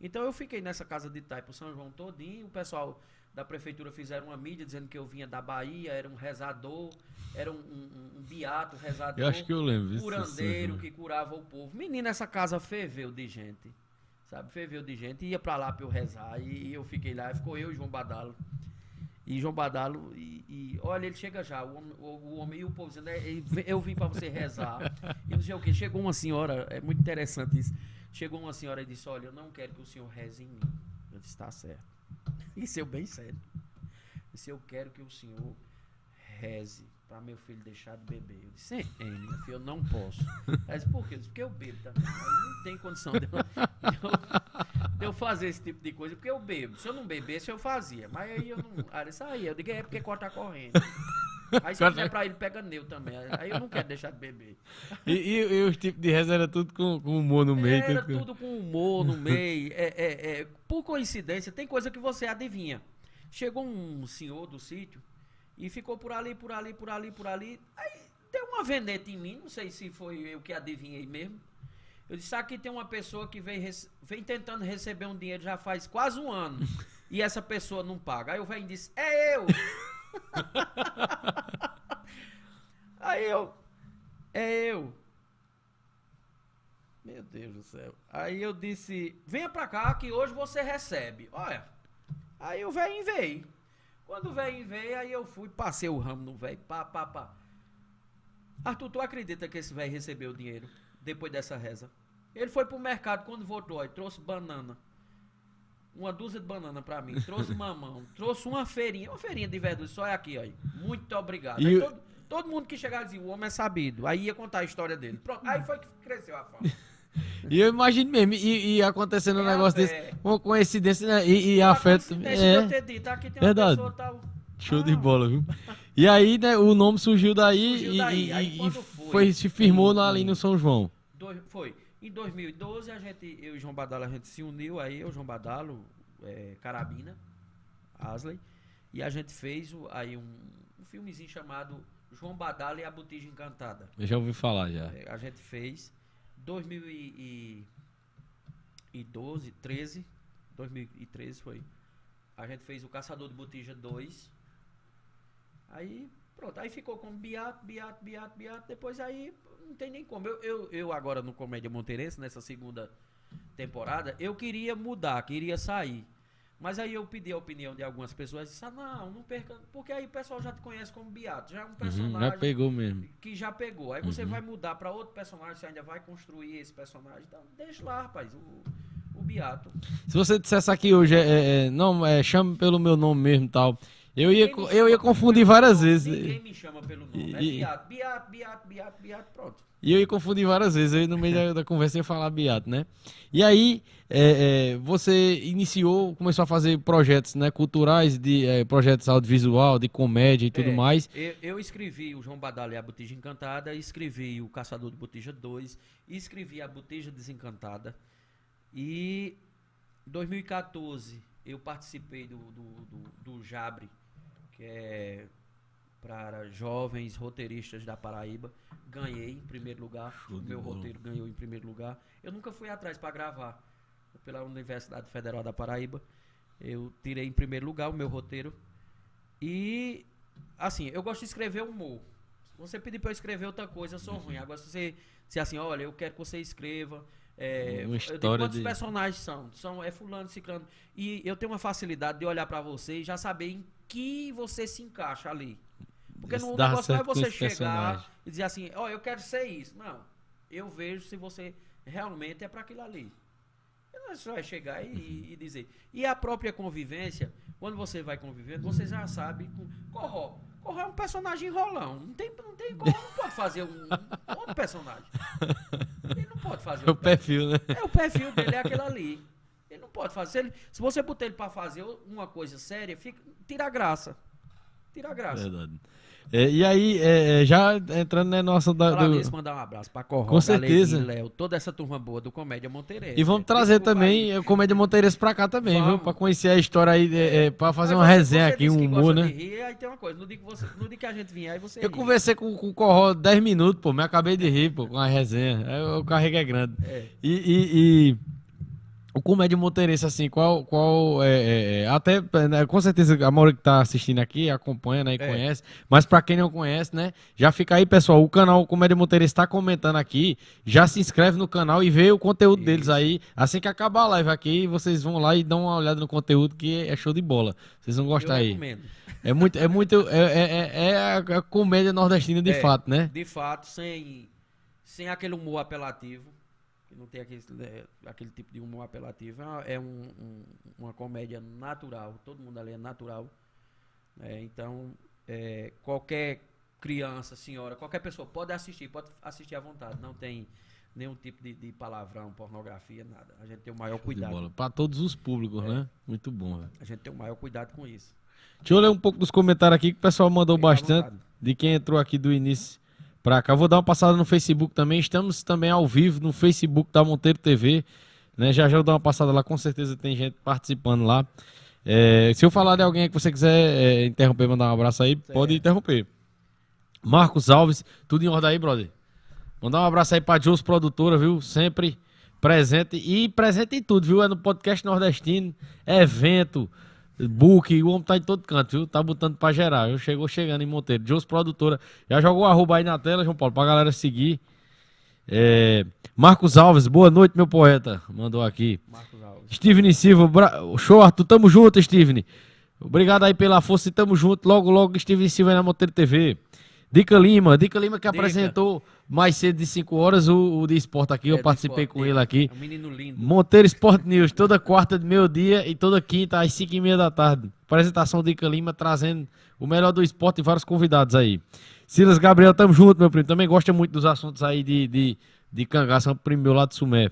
Então eu fiquei nessa casa de taipa, São João todinho, o pessoal... da prefeitura fizeram uma mídia dizendo que eu vinha da Bahia, era um rezador, era um, um, um beato rezador. Eu acho que eu lembro isso. Curandeiro que curava o povo. Menina, essa casa ferveu de gente, sabe? Ferveu de gente, ia pra lá pra eu rezar, e eu fiquei lá, ficou eu e João Badalo. E João Badalo, e, e olha, ele chega já, o, o, o homem e o povo dizendo, eu vim pra você rezar. E não sei o quê, chegou uma senhora, é muito interessante isso, chegou uma senhora e disse, olha, eu não quero que o senhor reze em mim. Eu disse, tá certo. Isso eu bem sério. Disse, eu quero que o senhor reze para meu filho deixar de beber. Eu disse, hein, meu filho, eu não posso. Ela disse, por quê? Eu disse, porque eu bebo também. Eu não tenho condição de eu, de eu fazer esse tipo de coisa, porque eu bebo. Se eu não bebesse, eu fazia. Mas aí eu não... Aí eu saía. Eu digo, é porque corta a corrente. Aí se eu quiser pra ele, pega neu também. Aí eu não quero deixar de beber. E, e, e os tipos de reza era tudo com, com humor no meio? Era tudo, tudo com humor no meio. É, é, é. Por coincidência, tem coisa que você adivinha. Chegou um senhor do sítio e ficou por ali, por ali, por ali, por ali. Aí deu uma veneta em mim, não sei se foi eu que adivinhei mesmo. Eu disse, aqui tem uma pessoa que vem, vem tentando receber um dinheiro já faz quase um ano. E essa pessoa não paga. Aí o velho disse, é eu! Aí eu É eu Meu Deus do céu. Aí eu disse, venha pra cá que hoje você recebe. Olha. Aí o velho veio. Quando o velho veio, aí eu fui, passei o ramo no velho, pá, pá, pá. Arthur, tu acredita que esse velho recebeu o dinheiro depois dessa reza? Ele foi pro mercado, quando voltou, trouxe banana, uma dúzia de banana pra mim, trouxe mamão, trouxe uma feirinha, uma feirinha de verdura, só é aqui, ó. Muito obrigado. Aí todo, todo mundo que chegava dizia, o homem é sabido. Aí ia contar a história dele. Pronto, aí foi que cresceu a fama. E eu imagino mesmo, e, e acontecendo é um negócio desse, uma coincidência, né? E, e afeto. Deixa é, eu ter dito, aqui tem uma verdade. Pessoa tal. Show ah. de bola, viu? E aí, né, o nome surgiu daí, surgiu e, daí. E, aí, e foi, foi, se firmou lá, ali no São João. Dois, foi. Em dois mil e doze, a gente, eu e João Badalo, a gente se uniu, aí eu, João Badalo, é, Carabina, Asley, e a gente fez o, aí um, um filmezinho chamado João Badalo e a Botija Encantada. Eu já ouvi falar, já. É, a gente fez dois mil e doze, treze, dois mil e treze foi, a gente fez o Caçador de Botija dois, aí pronto, aí ficou com Beato, Beato, Beato, Beato, depois aí... Não tem nem como. Eu, eu, eu agora no Comédia Monteirense, nessa segunda temporada, eu queria mudar, queria sair. Mas aí eu pedi a opinião de algumas pessoas e disse, ah, não, não perca, porque aí o pessoal já te conhece como Beato, já é um personagem uhum, já pegou mesmo. que já pegou. Aí uhum. você vai mudar para outro personagem, você ainda vai construir esse personagem, então deixa lá, rapaz, o, o Beato. Se você dissesse aqui hoje, é, é, não, é, chame pelo meu nome mesmo e tal, eu ia, eu ia confundir várias vezes. Ninguém me chama pelo nome, é Beato, Beato, Beato, Beato, Beato, pronto. E eu ia confundir várias vezes, eu no meio da, da conversa ia falar Beato, né? E aí, é, é, você iniciou, começou a fazer projetos, né, culturais, de, é, projetos audiovisual, de comédia e tudo é, mais. Eu, eu escrevi o João Badalé, a Botija Encantada, escrevi o Caçador de Botija dois, escrevi a Botija Desencantada. E em dois mil e quatorze eu participei do, do, do, do Jabre, que é... para jovens roteiristas da Paraíba, ganhei em primeiro lugar, o meu bom. roteiro ganhou em primeiro lugar. Eu nunca fui atrás para gravar, pela Universidade Federal da Paraíba, eu tirei em primeiro lugar o meu roteiro. E, assim, eu gosto de escrever humor. Se você pedir para eu escrever outra coisa, eu sou uhum. ruim. Agora, se você disser assim, olha, eu quero que você escreva, é, uma história eu digo, quantos de... personagens são? são? É fulano, ciclano. E eu tenho uma facilidade de olhar para você e já saber em que você se encaixa ali. Porque isso no negócio não é você chegar personagem. e dizer assim, ó, oh, eu quero ser isso. Não, eu vejo se você realmente é para aquilo ali. Não é só chegar e, uhum. e dizer. E a própria convivência, quando você vai convivendo, você já sabe. Corró. Corró é um personagem rolão. Não tem, não tem, Corró não pode fazer um, um outro personagem. Ele não pode fazer outro. É o perfil, né? É o perfil dele, é aquele ali. Ele não pode fazer. Se, ele, se você botar ele para fazer uma coisa séria, fica, tira a graça. Tira a graça. Verdade. É, e aí, é, já entrando na nossa... Da, do... nisso, mandar um abraço para Corró, com certeza, Léo, toda essa turma boa do Comédia Monteirense. E vamos é, trazer também o Comédia Monteirense para cá também, vamos. viu? Para conhecer a história aí, é, é, para fazer mas uma você, resenha você aqui, um humor, né? Rir, aí tem uma coisa, no dia que, você, no dia que a gente vier, aí você Eu rir. conversei com, com o Corró dez minutos, pô, me acabei de rir, pô, com a resenha. É, o carrego é grande. É. E... e, e... O Comédia Monteirense, assim, qual, qual é, é, até, né, com certeza a maioria que tá assistindo aqui, acompanha, né, e é. conhece, mas para quem não conhece, né, já fica aí, pessoal, o canal Comédia Monteirense tá comentando aqui, já se inscreve no canal e vê o conteúdo Isso. deles aí, assim que acabar a live aqui, vocês vão lá e dão uma olhada no conteúdo que é show de bola, vocês vão gostar aí. Eu recomendo. É muito, é muito, é, é, é a comédia nordestina de é, fato, né? De fato, sem, sem aquele humor apelativo. Não tem aquele, aquele tipo de humor apelativo. É um, um, uma comédia natural. Todo mundo ali é natural. É, então, é, qualquer criança, senhora, qualquer pessoa pode assistir. Pode assistir à vontade. Não tem nenhum tipo de, de palavrão, pornografia, nada. A gente tem o maior Show cuidado. Para todos os públicos, é. né? Muito bom. Véio. A gente tem o maior cuidado com isso. Deixa eu ler um pouco dos comentários aqui que o pessoal mandou tem bastante. De quem entrou aqui do início. Pra cá, vou dar uma passada no Facebook também. Estamos também ao vivo no Facebook da Monteiro T V, né? Já já eu dou uma passada lá, com certeza tem gente participando lá. É, se eu falar de alguém que você quiser é, interromper, mandar um abraço aí, certo. pode interromper. Marcos Alves, tudo em ordem aí, brother. Mandar um abraço aí pra Jôs Produtora, viu? Sempre presente e presente em tudo, viu? É no Podcast Nordestino, evento, book, o homem tá em todo canto, viu? Tá botando pra gerar. Eu chegou chegando em Monteiro. Jôs Produtora. Já jogou o arroba aí na tela, João Paulo, pra galera seguir. É... Marcos Alves, boa noite, meu poeta. Mandou aqui. Marcos Alves. Steven Silva, bra... show, Arthur. Tamo junto, Steven. Obrigado aí pela força e tamo junto. Logo, logo, Steven Silva aí na Monteiro T V. Dica Lima, Dica Lima que Dica. apresentou mais cedo de cinco horas o, o de esporte aqui, é, eu participei esporte, com ele aqui. É um menino lindo. Monteiro Sport News, toda quarta de meio-dia e toda quinta às cinco e meia da tarde. Apresentação Dica Lima, trazendo o melhor do esporte e vários convidados aí. Silas Gabriel, tamo junto, meu primo. Também gosta muito dos assuntos aí de, de, de cangaço, primo meu lá de Sumé.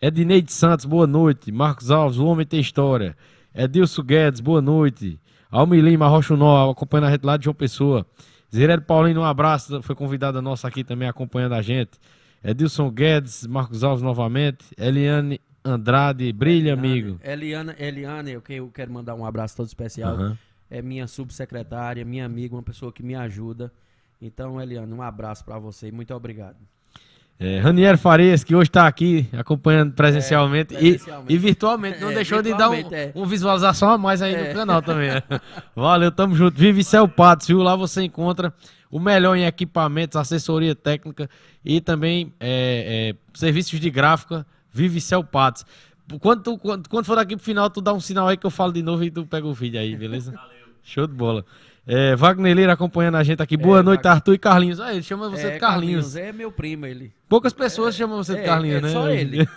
Edneide Santos, boa noite. Marcos Alves, o homem tem história. Edilson Guedes, boa noite. Almir Lima, Rocha Nó, acompanhando a gente lá de João Pessoa. Zirelli Paulino, um abraço, foi convidada nossa aqui também acompanhando a gente. Edilson Guedes, Marcos Alves novamente, Eliane Andrade, brilha Eliane, amigo. Eliane, Eliane, eu quero mandar um abraço todo especial, uhum. é minha subsecretária, minha amiga, uma pessoa que me ajuda. Então, Eliane, um abraço para você e muito obrigado. É, Ranier Farias, que hoje está aqui acompanhando presencialmente, é, presencialmente. E, e virtualmente, não é, deixou virtualmente, de dar um, é. uma visualização a mais aí é. no canal também. Né? Valeu, tamo junto. Vivicel Patos, viu? Lá você encontra o melhor em equipamentos, assessoria técnica e também é, é, serviços de gráfica. Vivicel Patos. Quando, tu, quando, quando for aqui pro final, tu dá um sinal aí que eu falo de novo e tu pega o vídeo aí, beleza? Valeu. Show de bola. É, Wagner Leira acompanhando a gente aqui. Boa é, noite, Wagner. Arthur e Carlinhos. Ah, ele chama você é, de Carlinhos. Carlinhos. É meu primo, ele. Poucas pessoas é, chamam você de é, Carlinhos, é, né? É só ele.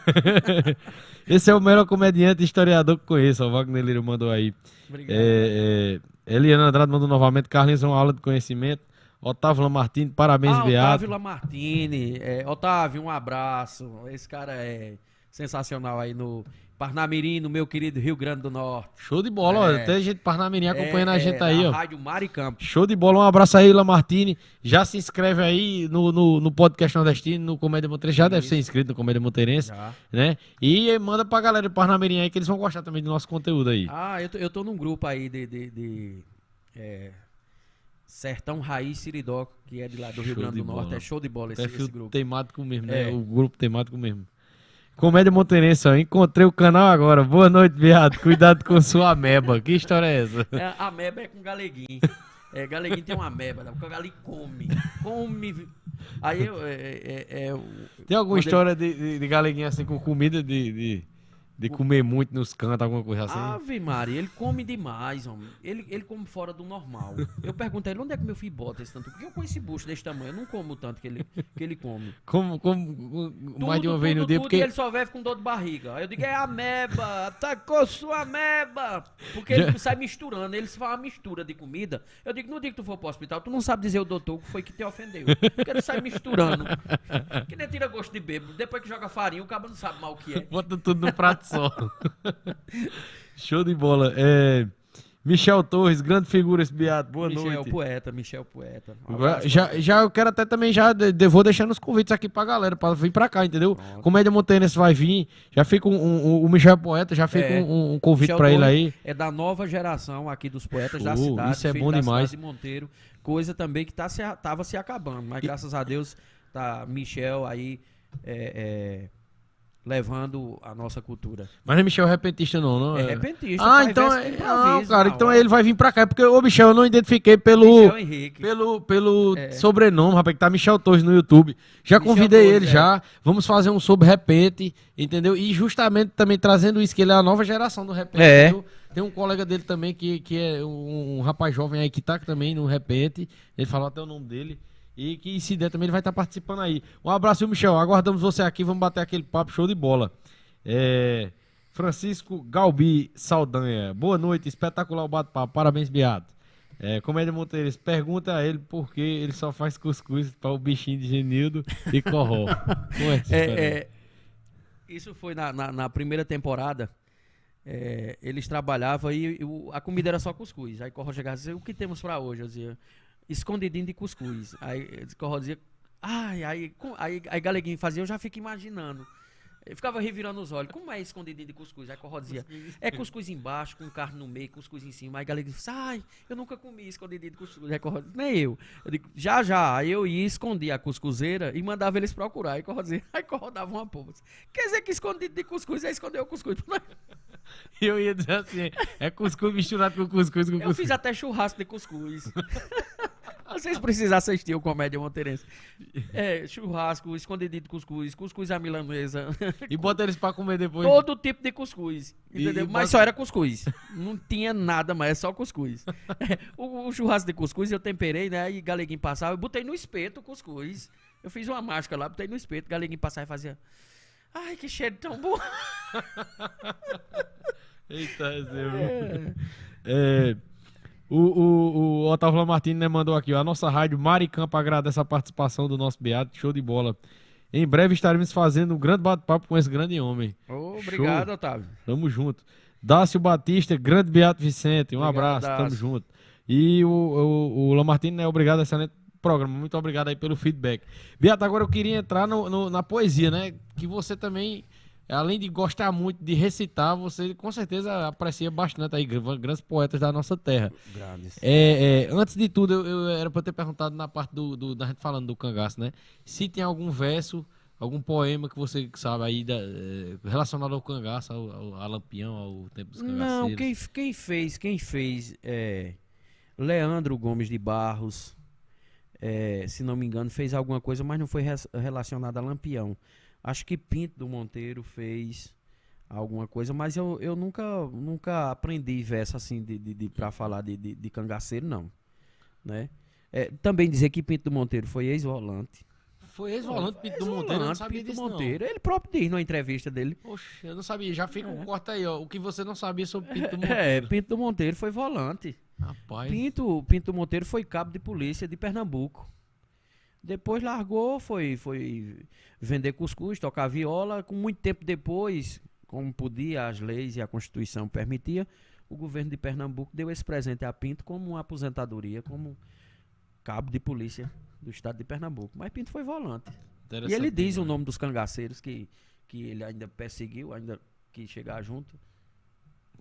Esse é o melhor comediante e historiador que conheço. O Wagner Leira mandou aí. Obrigado. É, é, Eliana Andrade mandou novamente. Carlinhos é uma aula de conhecimento. Otávio Lamartine, parabéns, ah, Beato. Otávio Lamartine. É, Otávio, um abraço. Esse cara é sensacional aí no... Parnamirim, no meu querido Rio Grande do Norte. Show de bola, é. Ó, tem gente de Parnamirim acompanhando é, a gente é, aí, ó. Rádio Mar e Campos. Show de bola, um abraço aí, Lamartine. Já se inscreve aí no, no, no Podcast Nordestino, no Comédia Monteirense. Já Isso. deve ser inscrito no Comédia Monteirense, já. Né? E manda pra galera de Parnamirim aí, que eles vão gostar também do nosso conteúdo aí. Ah, eu tô, eu tô num grupo aí de... de, de é... Sertão Raiz Siridó, que é de lá do show Rio Grande do bola. Norte. É show de bola esse, esse grupo. Temático mesmo, é. Né? O grupo temático mesmo. Comédia Monteirense, ó. Encontrei o canal agora. Boa noite, viado. Cuidado com sua ameba. Que história é essa? É, a ameba é com galeguinho. É, galeguinho tem uma ameba, porque o galeguinho come. Come. Aí eu... É, é, é, tem alguma história eu... de, de, de galeguinho assim com comida de, de, de comer muito nos cantos, alguma coisa assim? Ave Maria, ele come demais, homem. Ele, ele come fora do normal. Eu perguntei, onde é que meu filho bota esse tanto? Porque eu com esse bucho desse tamanho, eu não como tanto que ele, que ele come. Como, como tudo, mais de uma tudo, vez no tudo, dia, tudo, porque... ele só vive com dor de barriga. Aí eu digo, é ameba, atacou sua ameba. Porque ele sai misturando, ele se faz uma mistura de comida. Eu digo, no dia que tu for pro hospital, tu não sabe dizer o doutor que foi que te ofendeu. Porque ele sai misturando. Que nem tira gosto de bêbado. Depois que joga farinha, o cara não sabe mal o que é. Bota tudo no prato só. Show de bola. É... Michel Torres, grande figura esse Beato. Boa Michel, noite. Michel Poeta, Michel Poeta. Um já, já eu quero até também, já de, vou deixando os convites aqui pra galera, pra vir pra cá, entendeu? Pronto. Comédia Monteirense vai vir, já fica um, um, um Michel Poeta, já fica é. um, um convite Michel pra Torres ele aí. É da nova geração aqui dos poetas Show. Da cidade. Isso é bom demais. De Monteiro, coisa também que tá se, tava se acabando, mas e... graças a Deus tá Michel aí, é... é... levando a nossa cultura. Mas não é Michel repentista não, não? É repentista. Ah, então é, não, cara, não, então ó. Ele vai vir pra cá, porque o Michel eu não identifiquei pelo Michel Henrique. pelo pelo é. sobrenome, rapaz, que tá Michel Torres no YouTube. Já Michel convidei Torres, ele é. já. Vamos fazer um sobre repente, entendeu? E justamente também trazendo isso, que ele é a nova geração do repente. É. Entendeu? Tem um colega dele também que que é um, um rapaz jovem aí que tá também no repente. Ele falou até o nome dele. E que se der também ele vai estar participando aí. Um abraço, Michel. Aguardamos você aqui. Vamos bater aquele papo show de bola. É... Francisco Galbi Saldanha. Boa noite. Espetacular o bate-papo. Parabéns, Beato. É... Comédia Monteirense. Pergunta a ele por que ele só faz cuscuz para o bichinho de Genildo e Corró. é, é... Isso foi na, na, na primeira temporada. É... Eles trabalhavam e eu... a comida era só cuscuz. Aí Corró chegava e dizia: o que temos para hoje? Eu dizia... escondidinho de cuscuz. Aí Corró dizia, ai, aí, aí, aí Galeguinho fazia, eu já fico imaginando. Eu ficava revirando os olhos, como é escondidinho de cuscuz? Aí Corró dizia, é cuscuz embaixo, com carne no meio, cuscuz em cima. Aí Galeguinho disse, ai, eu nunca comi escondidinho de cuscuz. Aí Corró dizia, nem eu. Eu digo, já, já. Aí eu ia esconder a cuscuzeira e mandava eles procurar. Aí Corró dizia, aí Corró dava uma porra. Quer dizer que escondido de cuscuz é esconder o cuscuz. E eu ia dizer assim, é cuscuz misturado com cuscuz, com cuscuz. Eu fiz até churrasco de cuscuz. Vocês precisam assistir o Comédia Monteirense. É, churrasco, escondidinho de cuscuz, cuscuz à milanesa. E bota eles pra comer depois. Todo tipo de cuscuz, entendeu? E, e Mas bota... só era cuscuz. Não tinha nada, mas é só cuscuz. É, o, o churrasco de cuscuz eu temperei, né? E Galeguinho passava, eu botei no espeto o cuscuz. Eu fiz uma máscara lá, botei no espeto, Galeguinho passava e fazia... Ai, que cheiro tão bom. Eita, é... é... O, o, o Otávio Lamartine, né, mandou aqui, ó, a nossa rádio Maricampo agradece a participação do nosso Beato, show de bola. Em breve estaremos fazendo um grande bate-papo com esse grande homem. Oh, obrigado, show. Otávio. Tamo junto. Dácio Batista, grande Beato Vicente, um obrigado, abraço, Dácio. Tamo junto. E o, o, o Lamartine, né, obrigado, excelente programa, muito obrigado aí pelo feedback. Beato, agora eu queria entrar no, no, na poesia, né, que você também... Além de gostar muito de recitar, você com certeza aprecia bastante aí grandes poetas da nossa terra. Grandes. É, é, antes de tudo, eu, eu era para ter perguntado na parte do, do, da gente falando do cangaço, né? Se tem algum verso, algum poema que você sabe aí da, relacionado ao cangaço, ao, ao, ao Lampião, ao tempo dos cangaceiros? Não, quem, quem fez, quem fez, é, Leandro Gomes de Barros, é, se não me engano, fez alguma coisa, mas não foi relacionada a Lampião. Acho que Pinto do Monteiro fez alguma coisa, mas eu, eu nunca, nunca aprendi verso assim de, de, de, pra falar de, de, de cangaceiro, não. Né? É, também dizer que Pinto do Monteiro foi ex-volante. Foi ex-volante Pinto do Monteiro, eu não sabia Pinto disso Monteiro. Não. Ele próprio diz na entrevista dele. Poxa, eu não sabia, já fica um corte aí, ó, o que você não sabia sobre Pinto do Monteiro. É, Pinto do Monteiro foi volante. Rapaz. Pinto, Pinto do Monteiro foi cabo de polícia de Pernambuco. Depois largou, foi, foi vender cuscuz, tocar viola. Com muito tempo depois, como podia, as leis e a Constituição permitia, o governo de Pernambuco deu esse presente a Pinto como uma aposentadoria, como cabo de polícia do estado de Pernambuco. Mas Pinto foi volante. E ele diz o nome dos cangaceiros que, que ele ainda perseguiu, ainda que chegar junto.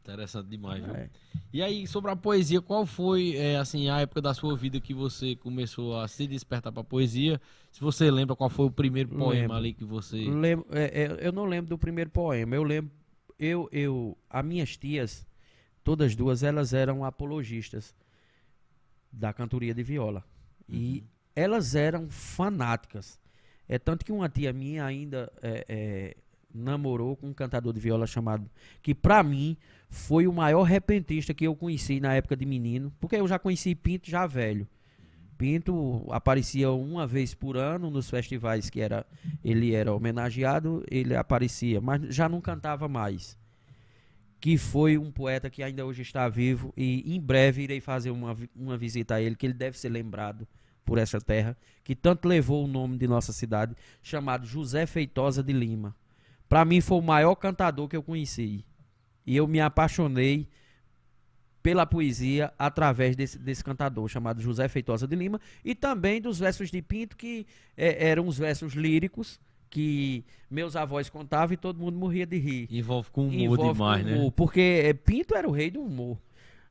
Interessante demais, viu? É. E aí, sobre a poesia, qual foi é, assim, a época da sua vida que você começou a se despertar para a poesia? Se você lembra qual foi o primeiro poema lembro. ali que você... Lembro, é, é, eu não lembro do primeiro poema. Eu lembro... Eu, eu, as minhas tias, todas duas, elas eram apologistas da cantoria de viola. Uhum. E elas eram fanáticas. É tanto que uma tia minha ainda... É, é, namorou com um cantador de viola chamado, que pra mim foi o maior repentista que eu conheci na época de menino, porque eu já conheci Pinto já velho. Pinto aparecia uma vez por ano nos festivais que era, ele era homenageado, ele aparecia, mas já não cantava mais. Que foi um poeta que ainda hoje está vivo e em breve irei fazer uma, uma visita a ele, que ele deve ser lembrado por essa terra, que tanto levou o nome de nossa cidade, chamado José Feitosa de Lima. Para mim foi o maior cantador que eu conheci. E eu me apaixonei pela poesia através desse, desse cantador chamado José Feitosa de Lima e também dos versos de Pinto, que é, eram os versos líricos que meus avós contavam e todo mundo morria de rir. Envolve com humor Envolve demais, com humor, né? Porque é, Pinto era o rei do humor.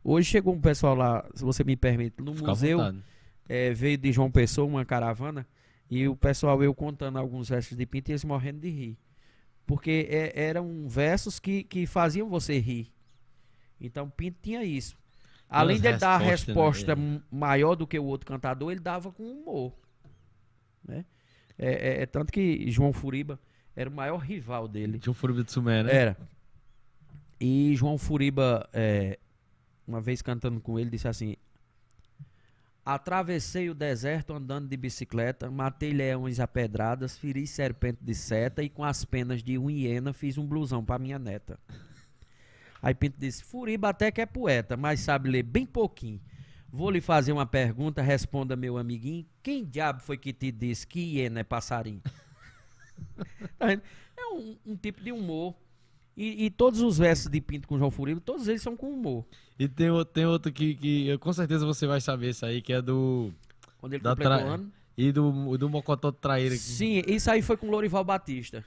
Hoje chegou um pessoal lá, se você me permite, no Fica museu, é, veio de João Pessoa uma caravana e o pessoal, eu contando alguns versos de Pinto e eles morrendo de rir. Porque é, eram versos que, que faziam você rir. Então Pinto tinha isso. Além de ele dar a resposta né? maior do que o outro cantador, ele dava com humor. Né? É, é, é tanto que João Furiba era o maior rival dele. João Furiba de Sumé, né? Era. E João Furiba, é, uma vez cantando com ele, disse assim: atravessei o deserto andando de bicicleta, matei leões a pedradas, feri serpente de seta e com as penas de um hiena fiz um blusão para minha neta. Aí Pinto disse: Furiba até que é poeta, mas sabe ler bem pouquinho. Vou lhe fazer uma pergunta, responda meu amiguinho. Quem diabo foi que te disse que hiena é passarinho? É um, um tipo de humor. E, e todos os versos de Pinto com João Furiba, todos eles são com humor. E tem, tem outro que, que com certeza você vai saber isso aí, que é do... Quando ele completou o ano. E do, do Mocotó de Traíra. Sim, isso aí foi com Lorival Batista.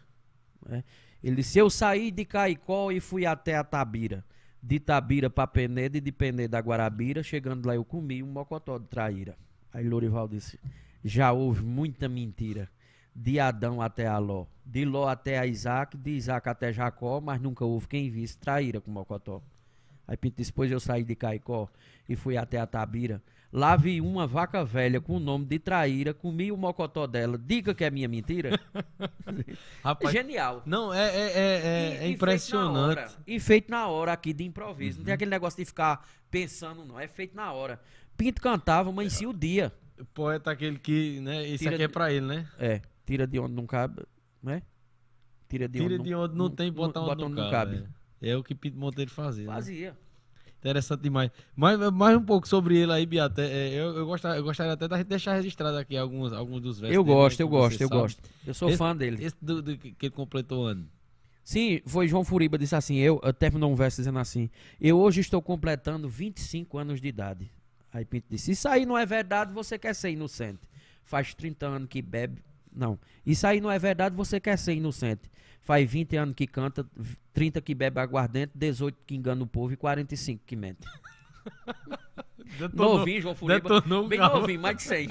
Né? Ele disse: eu saí de Caicó e fui até a Tabira. De Tabira para Peneda e de Peneda a Guarabira. Chegando lá eu comi um Mocotó de Traíra. Aí Lorival disse: já houve muita mentira. De Adão até a Ló, de Ló até a Isaac, de Isaac até Jacó, mas nunca houve quem visse traíra com Mocotó. Aí Pinto disse: pois eu saí de Caicó e fui até a Tabira. Lá vi uma vaca velha com o nome de traíra, comi o Mocotó dela, diga que é minha mentira. Rapaz, genial. Não, é, é, é, é e, impressionante. E feito, hora, e feito na hora aqui de improviso. Uhum. Não tem aquele negócio de ficar pensando, não. É feito na hora. Pinto cantava, amanhecia o dia. O poeta aquele que, né, isso aqui é pra ele, né? É. Tira de onde não cabe, né? Tira de, Tira onde, de onde não, não tem, bota onde, bota onde não cabe. cabe. É. é o que Pinto Monteiro fazia. Fazia. Né? Interessante demais. Mas mais um pouco sobre ele aí, Beato. É, eu, eu, gostaria, eu gostaria até de deixar registrado aqui alguns, alguns dos versos. Eu gosto, dele, eu gosto, eu sabe. gosto. Eu sou esse, fã dele. Esse do, do, que ele completou o ano. Sim, foi João Furiba, disse assim, eu, eu terminou um verso dizendo assim: eu hoje estou completando vinte e cinco anos de idade. Aí Pinto disse: isso aí não é verdade, você quer ser inocente. Faz trinta anos que bebe. Não, isso aí não é verdade, você quer ser inocente. Faz vinte anos que canta, trinta que bebe aguardente, dezoito que engana o povo e quarenta e cinco que mente. Detonou, novinho, João Furiba, bem calma. novinho, mais de cem.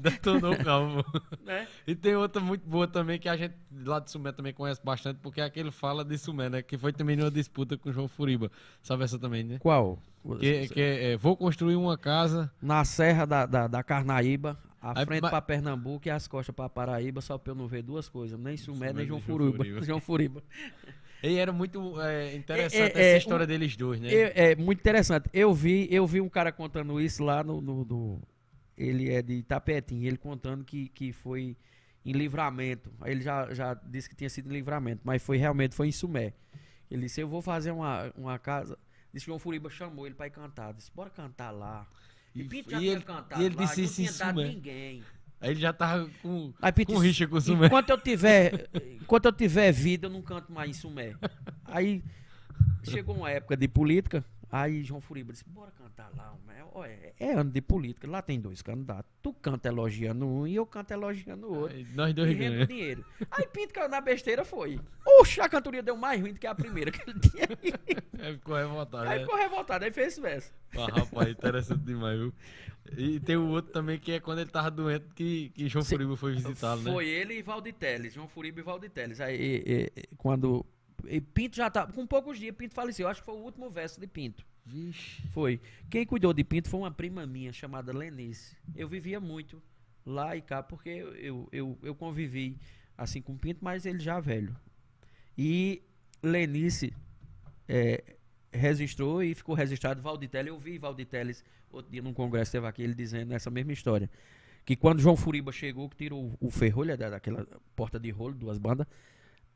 Detonou, calma. Né? E tem outra muito boa também, que a gente lá de Sumé também conhece bastante, porque é aquele Fala de Sumé, né? Que foi também numa disputa com o João Furiba. Sabe essa também, né? Qual? Que, que é, vou construir uma casa... Na Serra da, da, da Carnaíba... A frente mas... para Pernambuco e as costas para Paraíba, só para eu não ver duas coisas, nem Sumé, nem João Furiba. João Furiba. E era muito é, interessante é, é, essa história um, deles dois, né? É, é muito interessante. Eu vi, eu vi um cara contando isso lá no... no do, ele é de Itapetim, ele contando que, que foi em Livramento. Ele já, já disse que tinha sido em Livramento, mas foi realmente foi em Sumé. Ele disse, eu vou fazer uma, uma casa... Disse que João Furiba chamou ele para ir cantar. Disse, bora cantar lá. E, e Pinto já tinha cantado lá, disse, não tinha dado ninguém. Aí ele já tava com, aí, Pinto, com rixa com o Sumé. Enquanto eu tiver, enquanto eu tiver vida, eu não canto mais em Sumé. Aí chegou uma época de política, aí João Furiba disse, bora cantar lá. É, é ano de política, lá tem dois candidatos. Tu canta elogiando um e eu canto elogiando o outro. Aí, nós dois e rendo dinheiro. Aí Pinto caiu na besteira, foi. Oxe, a cantoria deu mais ruim do que a primeira que ele tinha. Aí ficou revoltado. Aí né? ficou revoltado, aí fez esse verso. Ah, rapaz, interessante demais, viu? E tem o outro também, que é quando ele tava doente, que, que João Furiba foi visitá-lo, né? Foi ele e Valditeles, João Furiba e Valditeles. Aí, e, e, quando... E Pinto já tava... Com poucos dias, Pinto faleceu. Acho que foi o último verso de Pinto. Vixe. Foi. Quem cuidou de Pinto foi uma prima minha, chamada Lenice. Eu vivia muito lá e cá, porque eu, eu, eu, eu convivi assim com Pinto, mas ele já velho. E Lenice... É, registrou e ficou registrado. Valditeles, eu vi Valditeles outro dia num congresso, teve aqui ele dizendo essa mesma história, que quando João Furiba chegou, que tirou o ferrolho da, daquela porta de rolo, duas bandas,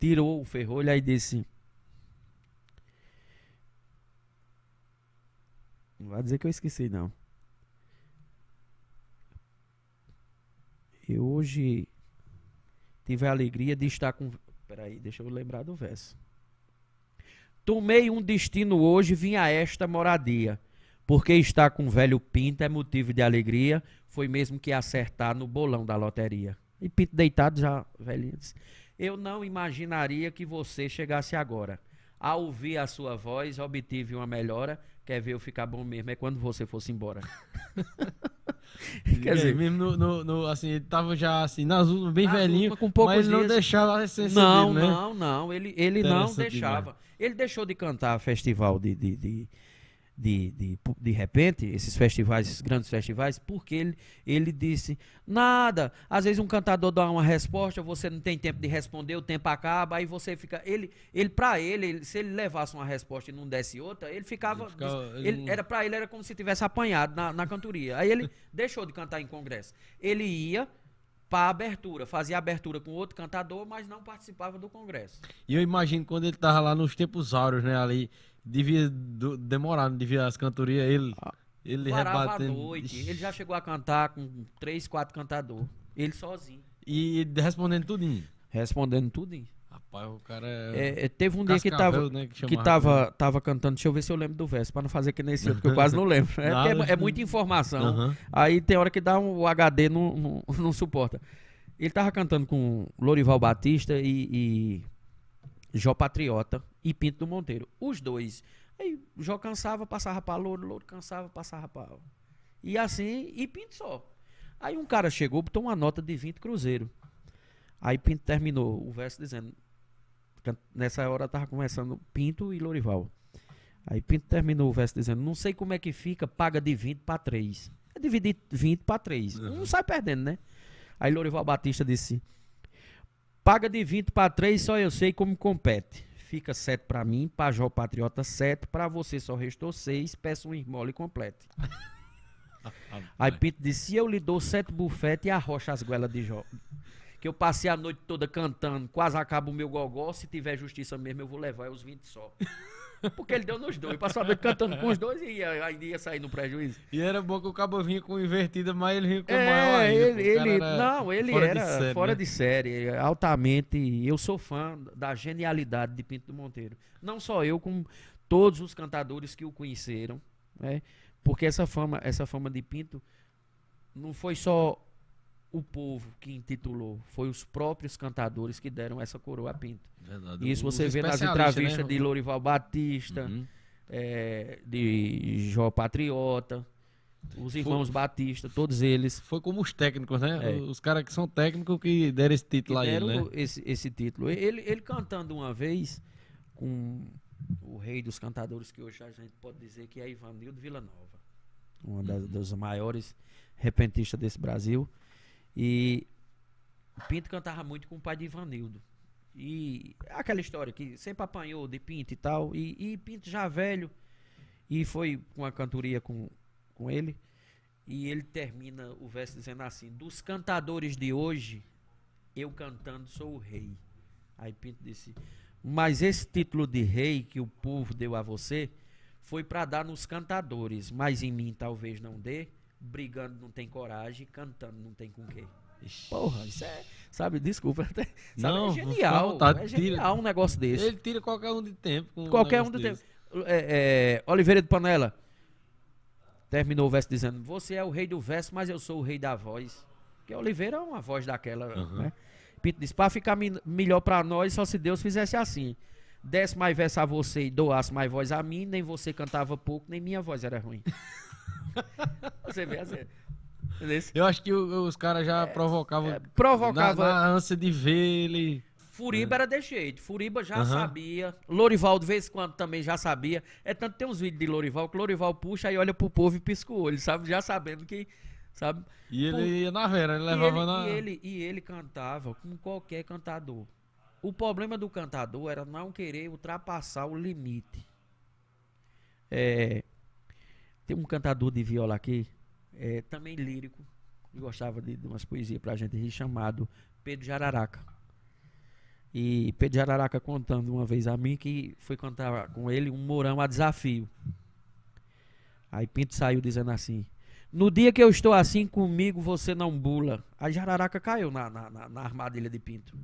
tirou o ferrolho e disse, não vai dizer que eu esqueci não, eu hoje tive a alegria de estar com, peraí, deixa eu lembrar do verso. Tomei um destino hoje, vim a esta moradia. Porque estar com o velho Pinto é motivo de alegria. Foi mesmo que acertar no bolão da loteria. E Pinto deitado já, velhinho, disse, eu não imaginaria que você chegasse agora. Ao ouvir a sua voz, obtive uma melhora. Quer ver eu ficar bom mesmo? É quando você fosse embora. Quer é, dizer, mesmo no, no, no, assim, ele tava já assim, na azul, bem velhinho, com poucos mas dias, não deixava ser não, dele, né? Não, não, ele, ele não deixava. Ele deixou de cantar festival de, de, de, de, de, de repente, esses festivais, esses grandes festivais, porque ele, ele disse, nada, às vezes um cantador dá uma resposta, você não tem tempo de responder, o tempo acaba, aí você fica, ele, ele pra ele, ele se ele levasse uma resposta e não desse outra, ele ficava, ele ficava ele, ele, era, pra ele era como se tivesse apanhado na, na cantoria, aí ele deixou de cantar em congresso, ele ia, para abertura, fazia abertura com outro cantador, mas não participava do congresso. E eu imagino quando ele tava lá nos tempos áureos, né, ali, devia do, demorar, não devia as cantorias, ele, ele rebatendo. À noite, ele já chegou a cantar com três, quatro cantadores, ele sozinho. E respondendo tudinho? Respondendo tudinho. Rapaz, o cara é... é teve um dia que tava, né, que, que tava, tava cantando, deixa eu ver se eu lembro do verso, pra não fazer que nem esse outro, que eu quase não lembro. É, Nada, é, é muita informação. Uh-huh. Aí tem hora que dá um, o H D não, não, não suporta. Ele tava cantando com Lorival Batista e, e Jó Patriota e Pinto do Monteiro. Os dois. Aí Jó cansava, passava pra Louro, Louro cansava, passava pra... E assim, e Pinto só. Aí um cara chegou, botou uma nota de vinte cruzeiros. Aí Pinto terminou o verso dizendo... Nessa hora tava começando Pinto e Lorival. Aí Pinto terminou o verso dizendo, não sei como é que fica, paga de vinte para três. É dividir vinte para três. Uhum. Um sai perdendo, né? Aí Lorival Batista disse, paga de vinte para três, só eu sei como compete. Fica sete para mim, para Jó Patriota sete, para você só restou seis, peço um esmola e complete. Aí Pinto disse, eu lhe dou sete bufetes e arrocha as goelas de Jó. Que eu passei a noite toda cantando, quase acaba o meu gogó, se tiver justiça mesmo eu vou levar os vinte só. Porque ele deu nos dois, passou a noite cantando com os dois e ia, aí ia sair no prejuízo. E era bom que o cabo vinha com invertida, mas ele vinha com é, maior ainda. Ele, ele, não, ele fora era de série, fora né? de série, altamente, eu sou fã da genialidade de Pinto do Monteiro. Não só eu, como todos os cantadores que o conheceram, né? Porque essa fama, essa fama de Pinto não foi só... o povo que intitulou, foi os próprios cantadores que deram essa coroa a Pinto. Verdade. Isso você os vê nas entrevistas, né, de Lorival Batista, uhum, é, de Jó Patriota, os irmãos foi, Batista, todos eles. Foi como os técnicos, né? É. Os caras que são técnicos que deram esse título aí, né? Esse, esse título. Ele, ele cantando uma vez com o rei dos cantadores, que hoje a gente pode dizer que é Ivanildo Villanova, um uhum. dos maiores repentistas desse Brasil. E Pinto cantava muito com o pai de Ivanildo. E aquela história que sempre apanhou de Pinto e tal. E, e Pinto já velho. E foi uma cantoria com, com ele. E ele termina o verso dizendo assim: dos cantadores de hoje, eu cantando sou o rei. Aí Pinto disse: mas esse título de rei que o povo deu a você foi para dar nos cantadores, mas em mim talvez não dê. Brigando não tem coragem, cantando não tem com quê. Porra, isso é, sabe, desculpa até, sabe, não, é genial, vontade, é genial tira, um negócio desse. Ele tira qualquer um de tempo com qualquer um, um de desse. tempo é, é, Oliveira de Panela terminou o verso dizendo: você é o rei do verso, mas eu sou o rei da voz. Porque Oliveira é uma voz daquela, uhum. né? Pinto disse: para ficar melhor para nós, só se Deus fizesse assim: desse mais verso a você e doasse mais voz a mim. Nem você cantava pouco, nem minha voz era ruim. Você vê assim. Eu acho que o, os caras já é, provocavam é, provocava na, na ânsia de ver ele. Furiba é. era de jeito. Furiba já uhum. sabia. Lorival de vez em quando também já sabia. É tanto que tem uns vídeos de Lorival que Lorival puxa e olha pro povo e pisca o olho, sabe? Já sabendo que, sabe? E ele Por... ia na vera, ele levava e ele, na... E ele, e ele cantava como qualquer cantador. O problema do cantador era não querer ultrapassar o limite. É... Tem um cantador de viola aqui, é, também lírico, que gostava de, de umas poesias pra gente rir, chamado Pedro Jararaca. E Pedro Jararaca contando uma vez a mim que foi cantar com ele um Mourão a desafio. Aí Pinto saiu dizendo assim: no dia que eu estou assim comigo, você não bula. Aí Jararaca caiu na, na, na, na armadilha de Pinto.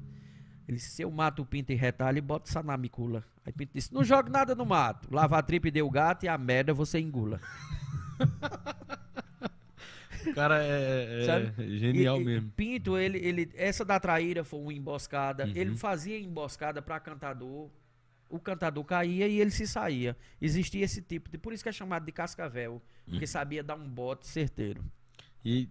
Ele disse: se eu mato o Pinto e retalho, bota essa na micula. Aí Pinto disse: não jogue nada no mato. Lava a tripa e deu o gato e a merda você engula. O cara é, é genial e, mesmo. Pinto, ele, ele, essa da traíra foi uma emboscada. Uhum. Ele fazia emboscada para cantador. O cantador caía e ele se saía. Existia esse tipo de... Por isso que é chamado de cascavel. Uhum. Porque sabia dar um bote certeiro. E...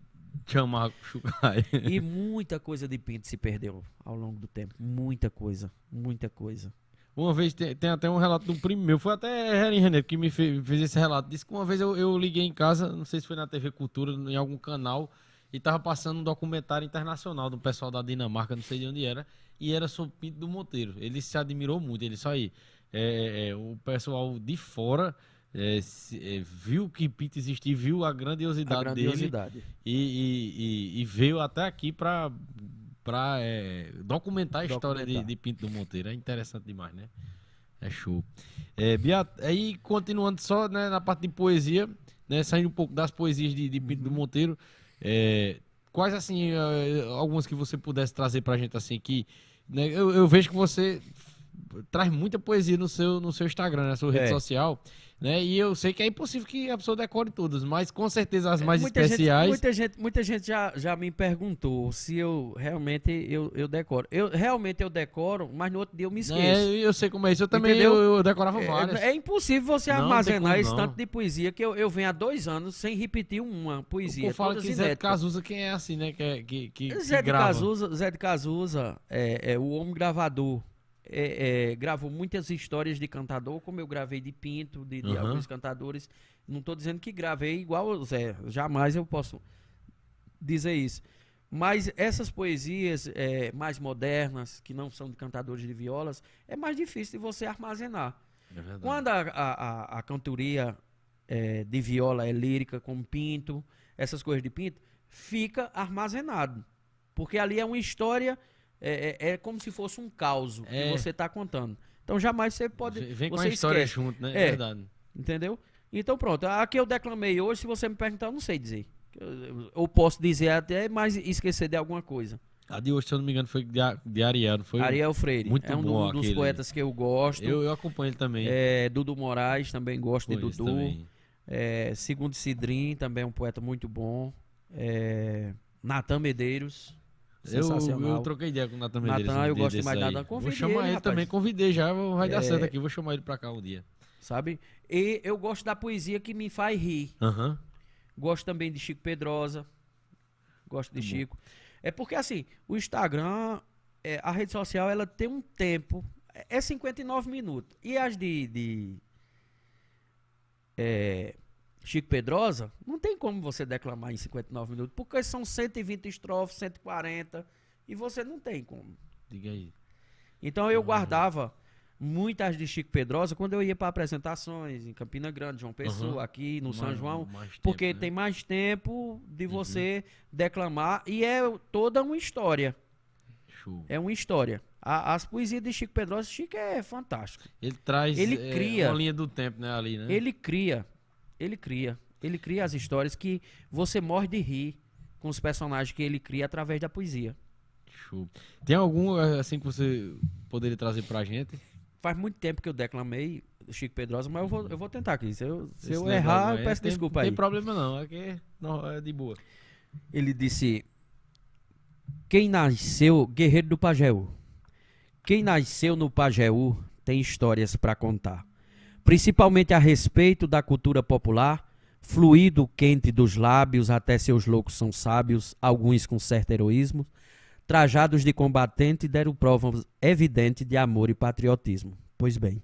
Chamar Chucai. E muita coisa de Pinto se perdeu ao longo do tempo. Muita coisa, muita coisa. Uma vez, tem, tem até um relato de um primo meu, foi até Helen René que me fez, fez esse relato. Disse que uma vez eu, eu liguei em casa, não sei se foi na T V Cultura, em algum canal, e tava passando um documentário internacional do pessoal da Dinamarca, não sei de onde era, e era sobre Pinto do Monteiro. Ele se admirou muito, ele só aí. É, é, o pessoal de fora... É, é, viu que Pinto existia, viu a grandiosidade, a grandiosidade. dele e, e, e, e veio até aqui para é, documentar a documentar. história de, de Pinto do Monteiro. É interessante demais, né? É show. É, Beato, aí continuando só, né, na parte de poesia, né, saindo um pouco das poesias de, de Pinto uhum. do Monteiro, é, quais assim algumas que você pudesse trazer para a gente assim que, né, eu, eu vejo que você traz muita poesia no seu, no seu Instagram, na sua é. rede social, né? E eu sei que é impossível que a pessoa decore todas, mas com certeza as mais muita especiais... Gente, muita gente, muita gente já, já me perguntou se eu realmente eu, eu decoro. Eu, realmente eu decoro, mas no outro dia eu me esqueço. É, eu sei como é isso, eu também eu, eu decorava várias. É, é impossível você não, armazenar esse tanto de poesia que eu, eu venho há dois anos sem repetir uma poesia. Eu falo que inéditas. Zé de Cazuza, quem é assim, né? Que, que, que, Zé, que de Cazuza, Zé de Cazuza é, é o homem gravador. É, é, gravou muitas histórias de cantador, como eu gravei de Pinto, de, de uhum. alguns cantadores. Não estou dizendo que gravei igual o Zé, jamais eu posso dizer isso. Mas essas poesias é, mais modernas, que não são de cantadores de violas, é mais difícil de você armazenar. É Quando a, a, a cantoria é, de viola é lírica, como Pinto, essas coisas de Pinto, fica armazenado. Porque ali é uma história... É, é, é como se fosse um caos é. que você está contando. Então jamais você pode... Vem com a história esquece. junto, né? É, é verdade. Entendeu? Então pronto. A que eu declamei hoje, se você me perguntar, eu não sei dizer. Eu, eu posso dizer até, mas esquecer de alguma coisa. A de hoje, se eu não me engano, foi de, de Ariel, não foi? Ariel Freire. Muito é um bom do, dos aquele. poetas que eu gosto. Eu, eu acompanho ele também. É, Dudu Moraes, também gosto Foi de Dudu. É, Segundo Cidrim, também é um poeta muito bom. É, Natan Medeiros... Eu, eu troquei ideia com o Natan Medeiros. Natan, eu gosto mais de Natan. Vou chamar ele, ele também, convidei já, vai é... dar certo aqui, vou chamar ele pra cá um dia. Sabe? E eu gosto da poesia que me faz rir. Uhum. Gosto também de Chico Pedrosa. Gosto de Muito Chico. Bom. É porque assim, o Instagram, é, a rede social, ela tem um tempo, é cinquenta e nove minutos. E as de... de é, Chico Pedrosa, não tem como você declamar em cinquenta e nove minutos, porque são cento e vinte estrofes, cento e quarenta, e você não tem como. Diga aí. Então eu uhum. guardava muitas de Chico Pedrosa quando eu ia para apresentações em Campina Grande, João Pessoa, uhum. aqui no mais, São João, porque tempo, né? tem mais tempo de você uhum. declamar, e é toda uma história. Show. É uma história. A, as poesias de Chico Pedrosa, Chico é fantástico. Ele traz ele é, cria, uma linha do tempo, né, ali, né? Ele cria, ele cria, ele cria as histórias que você morre de rir com os personagens que ele cria através da poesia. Show. Tem algum assim que você poderia trazer pra gente? Faz muito tempo que eu declamei Chico Pedrosa, mas eu vou, eu vou tentar aqui. Se eu, se eu errar, eu peço tem, desculpa aí. Não tem problema não, é que não, é de boa. Ele disse: quem nasceu guerreiro do Pajeú, quem nasceu no Pajeú tem histórias para contar, principalmente a respeito da cultura popular, fluido quente dos lábios, até seus loucos são sábios, alguns com certo heroísmo, trajados de combatente, deram provas evidentes de amor e patriotismo. Pois bem,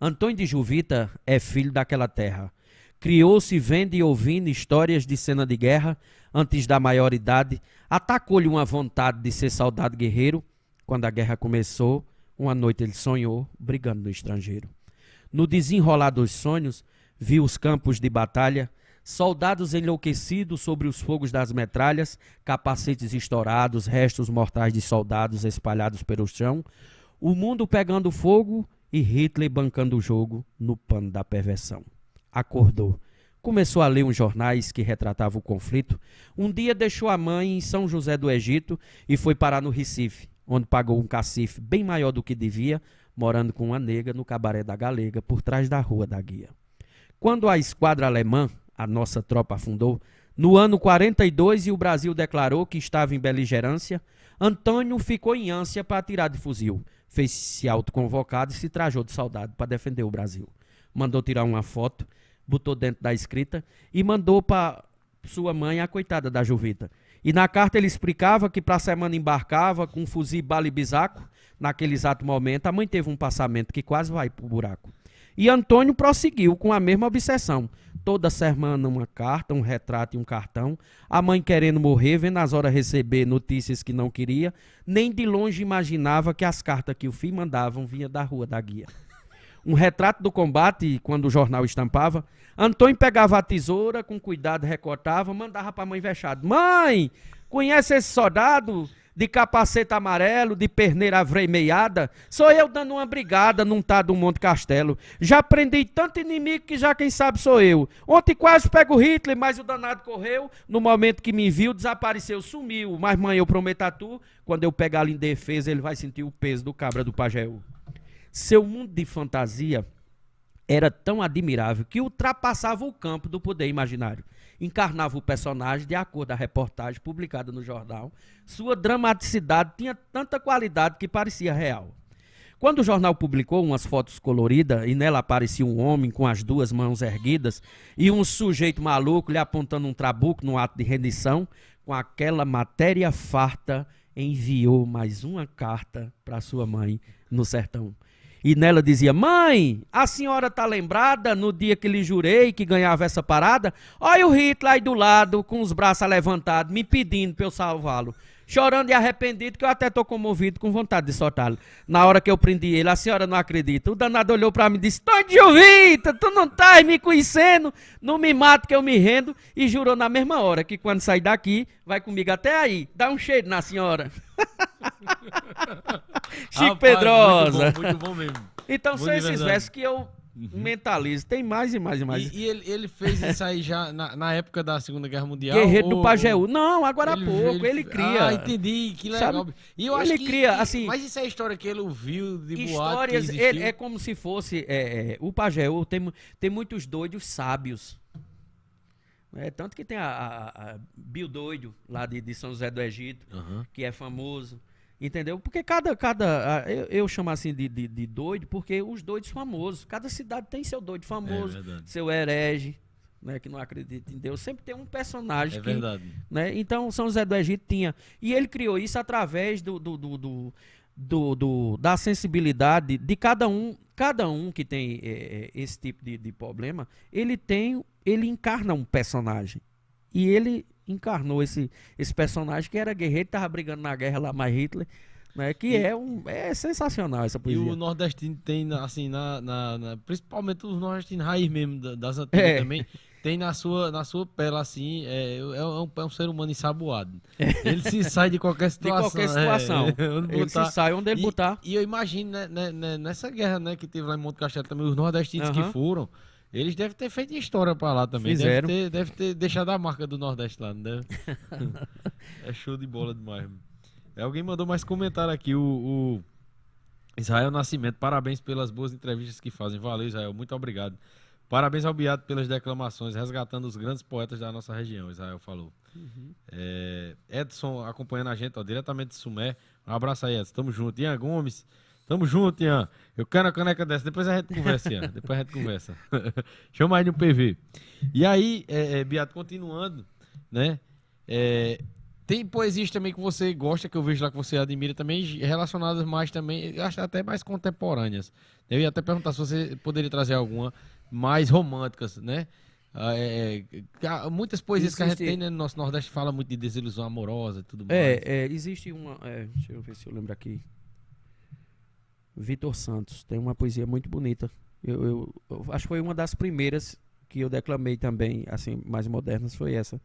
Antônio de Juvita é filho daquela terra, criou-se vendo e ouvindo histórias de cena de guerra, antes da maioridade, atacou-lhe uma vontade de ser soldado guerreiro. Quando a guerra começou, uma noite ele sonhou, brigando no estrangeiro. No desenrolar dos sonhos, viu os campos de batalha, soldados enlouquecidos sobre os fogos das metralhas, capacetes estourados, restos mortais de soldados espalhados pelo chão, o mundo pegando fogo e Hitler bancando o jogo no pano da perversão. Acordou. Começou a ler uns jornais que retratavam o conflito. Um dia deixou a mãe em São José do Egito e foi parar no Recife, onde pagou um cacife bem maior do que devia, morando com uma nega no cabaré da Galega, por trás da Rua da Guia. Quando a esquadra alemã, a nossa tropa, afundou, no ano quarenta e dois, e o Brasil declarou que estava em beligerância, Antônio ficou em ânsia para atirar de fuzil. Fez-se autoconvocado e se trajou de soldado para defender o Brasil. Mandou tirar uma foto, botou dentro da escrita e mandou para sua mãe, a coitada da Juvita. E na carta ele explicava que para a semana embarcava com fuzil, bala e bisaco. Naquele exato momento, a mãe teve um passamento que quase vai pro buraco. E Antônio prosseguiu com a mesma obsessão. Toda semana uma carta, um retrato e um cartão. A mãe querendo morrer, vendo as horas receber notícias que não queria. Nem de longe imaginava que as cartas que o filho mandavam vinha da Rua da Guia. Um retrato do combate, quando o jornal estampava, Antônio pegava a tesoura, com cuidado recortava, mandava para a mãe vexada. Mãe, conhece esse soldado de capacete amarelo, de perneira avermelhada? Sou eu dando uma brigada num tá do Monte Castelo. Já prendi tanto inimigo que já quem sabe sou eu. Ontem quase pego Hitler, mas o danado correu. No momento que me viu, desapareceu, sumiu. Mas mãe, eu prometo a tu, quando eu pegar ele em defesa, ele vai sentir o peso do cabra do Pajeú. Seu mundo de fantasia era tão admirável que ultrapassava o campo do poder imaginário. Encarnava o personagem de acordo com a reportagem publicada no jornal. Sua dramaticidade tinha tanta qualidade que parecia real. Quando o jornal publicou umas fotos coloridas e nela aparecia um homem com as duas mãos erguidas e um sujeito maluco lhe apontando um trabuco num ato de rendição, com aquela matéria farta, enviou mais uma carta para sua mãe no sertão. E nela dizia: mãe, a senhora tá lembrada no dia que lhe jurei que ganhava essa parada? Olha o Hitler aí do lado, com os braços levantados, me pedindo para eu salvá-lo. Chorando e arrependido, que eu até tô comovido, com vontade de soltá-lo. Na hora que eu prendi ele, a senhora não acredita. O danado olhou para mim e disse: Antônio de Juvita, tu não tá me conhecendo, não me mata que eu me rendo. E jurou na mesma hora que quando sair daqui, vai comigo até aí. Dá um cheiro na senhora. Chico Rapaz, Pedrosa. Muito bom, muito bom mesmo. Então muito são esses verdade. versos que eu mentalizo. Tem mais e mais e mais. E, e ele, ele fez isso aí já na, na época da Segunda Guerra Mundial? Guerreiro ou... do Pajeú. Não, agora há pouco. Ele, ele cria. Ah, entendi. Que legal. Sabe? E eu acho ele que, cria, que, assim... Mas isso é a história que ele ouviu de boato, que existiu? Ele, é como se fosse... É, é, o Pajeú tem, tem muitos doidos sábios. É, tanto que tem a, a, a Bio Doido, lá de, de São José do Egito, uhum. que é famoso. Entendeu? Porque cada... cada eu, eu chamo assim de, de, de doido, porque os doidos famosos. Cada cidade tem seu doido famoso, é seu herege, né, que não acredita em Deus. Sempre tem um personagem. É que, verdade. Né, então, São José do Egito tinha. E ele criou isso através do, do, do, do, do, do, da sensibilidade de cada um. Cada um que tem é, esse tipo de, de problema, ele, tem, ele encarna um personagem. E ele... encarnou esse, esse personagem que era guerreiro, estava brigando na guerra lá, mais Hitler, Né? Que e, é, um, é sensacional essa poesia. E o nordestino tem, assim, na, na, na, principalmente os nordestinos raiz mesmo das antigas é. também, tem na sua, na sua pele, assim, é, é, um, é um ser humano ensaboado. Ele se sai de qualquer situação. De qualquer situação. É, ele botar. se sai onde ele e, botar. E eu imagino, né, né, nessa guerra, né, que teve lá em Monte Castelo também, os nordestinos uhum. que foram, eles devem ter feito história pra lá também. Fizeram. Deve ter, deve ter deixado a marca do Nordeste lá, não deve? É show de bola demais, mano. Alguém mandou mais comentário aqui, o, o Israel Nascimento. Parabéns pelas boas entrevistas que fazem. Valeu, Israel, muito obrigado. Parabéns ao Beato pelas declamações, resgatando os grandes poetas da nossa região, Israel falou. Uhum. É, Edson acompanhando a gente, ó, diretamente de Sumé. Um abraço aí, Edson. Tamo junto. Ian Gomes, tamo junto, Ian. Eu quero a caneca dessa, depois a gente conversa, Ian. Depois a gente conversa. Chama aí no P V. E aí, é, é, Beato, continuando, né? É... Tem poesias também que você gosta, que eu vejo lá que você admira também, relacionadas mais também, eu acho até mais contemporâneas. Eu ia até perguntar se você poderia trazer alguma mais românticas, né? É, muitas poesias existe... que a gente tem, né, no nosso Nordeste fala muito de desilusão amorosa e tudo mais. É, é existe uma... É, deixa eu ver se eu lembro aqui. Vitor Santos tem uma poesia muito bonita. Eu, eu, eu acho que foi uma das primeiras que eu declamei também, assim, mais modernas, foi essa.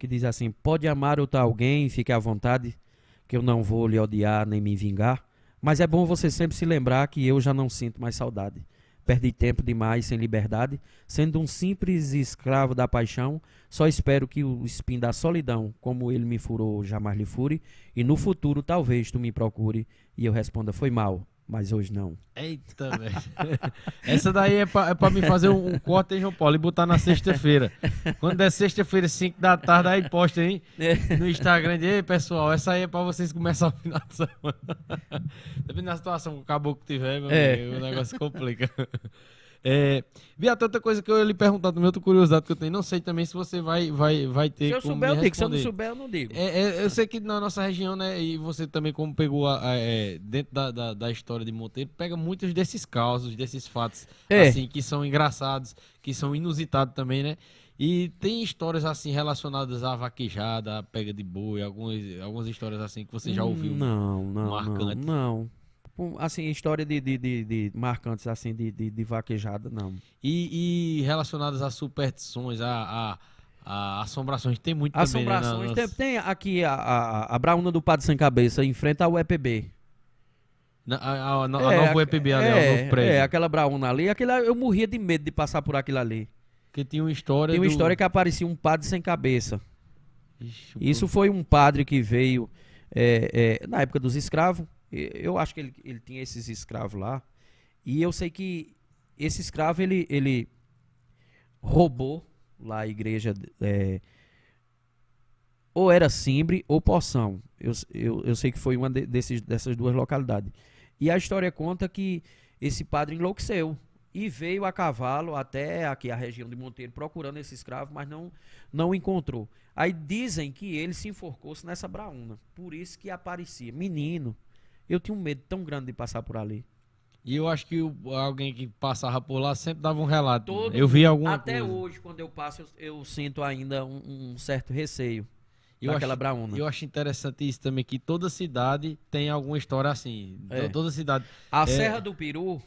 Que diz assim: pode amar outra alguém, fique à vontade, que eu não vou lhe odiar nem me vingar, mas é bom você sempre se lembrar que eu já não sinto mais saudade. Perdi tempo demais sem liberdade, sendo um simples escravo da paixão, só espero que o espinho da solidão, como ele me furou, jamais lhe fure, e no futuro talvez tu me procure, e eu responda, foi mal. Mas hoje não. Eita, velho. Essa daí é pra, é pra mim fazer um, um corte, hein, João Paulo? E botar na sexta-feira. Quando é sexta-feira, cinco da tarde, aí posta, hein? No Instagram. Ei, pessoal, essa aí é pra vocês começarem o final de semana. Dependendo da situação que o caboclo tiver, meu é. amigo, o negócio complica. É, Beato, outra coisa que eu ia lhe perguntar também, outra curiosidade que eu tenho, não sei também se você vai, vai, vai ter. Se eu como souber, eu digo, se eu não souber, eu não digo. É, é, eu sei que na nossa região, né, e você também, como pegou a, a, é, dentro da, da, da história de Monteiro, pega muitos desses causos, desses fatos, é. assim, que são engraçados, que são inusitados também, né? E tem histórias assim relacionadas à vaquejada, à pega de boi, algumas, algumas histórias assim que você já ouviu. Não, não. Marcante. Não, não. Assim, história de, de, de, de marcantes, assim, de, de, de vaquejada, não. E, e relacionadas a superstições, a, a, a assombrações, tem muito assombrações, também, né? Tem, nossa... tem aqui a, a, a Brauna do Padre Sem Cabeça, em frente ao E P B. Na, a a, a é, nova E P B ali, é, o novo prédio. É, aquela Brauna ali, aquela, eu morria de medo de passar por aquilo ali. Porque tinha uma história... Tem uma do... história que aparecia um padre sem cabeça. Ixi, Isso por... foi um padre que veio é, é, na época dos escravos. Eu acho que ele, ele tinha esses escravos lá. E eu sei que esse escravo, ele, ele roubou lá a igreja. É, ou era Simbre ou Poção. Eu, eu, eu sei que foi uma de, desses, dessas duas localidades. E a história conta que esse padre enlouqueceu. E veio a cavalo até aqui a região de Monteiro procurando esse escravo, mas não, não encontrou. Aí dizem que ele se enforcou nessa braúna. Por isso que aparecia. Menino. Eu tinha um medo tão grande de passar por ali. E eu acho que o, alguém que passava por lá sempre dava um relato. Todo eu vi alguma até coisa. Até hoje, quando eu passo, eu, eu sinto ainda um, um certo receio eu daquela acho, brauna. Eu acho interessante isso também, que toda cidade tem alguma história assim. É. Toda cidade. A é... Serra do Peru,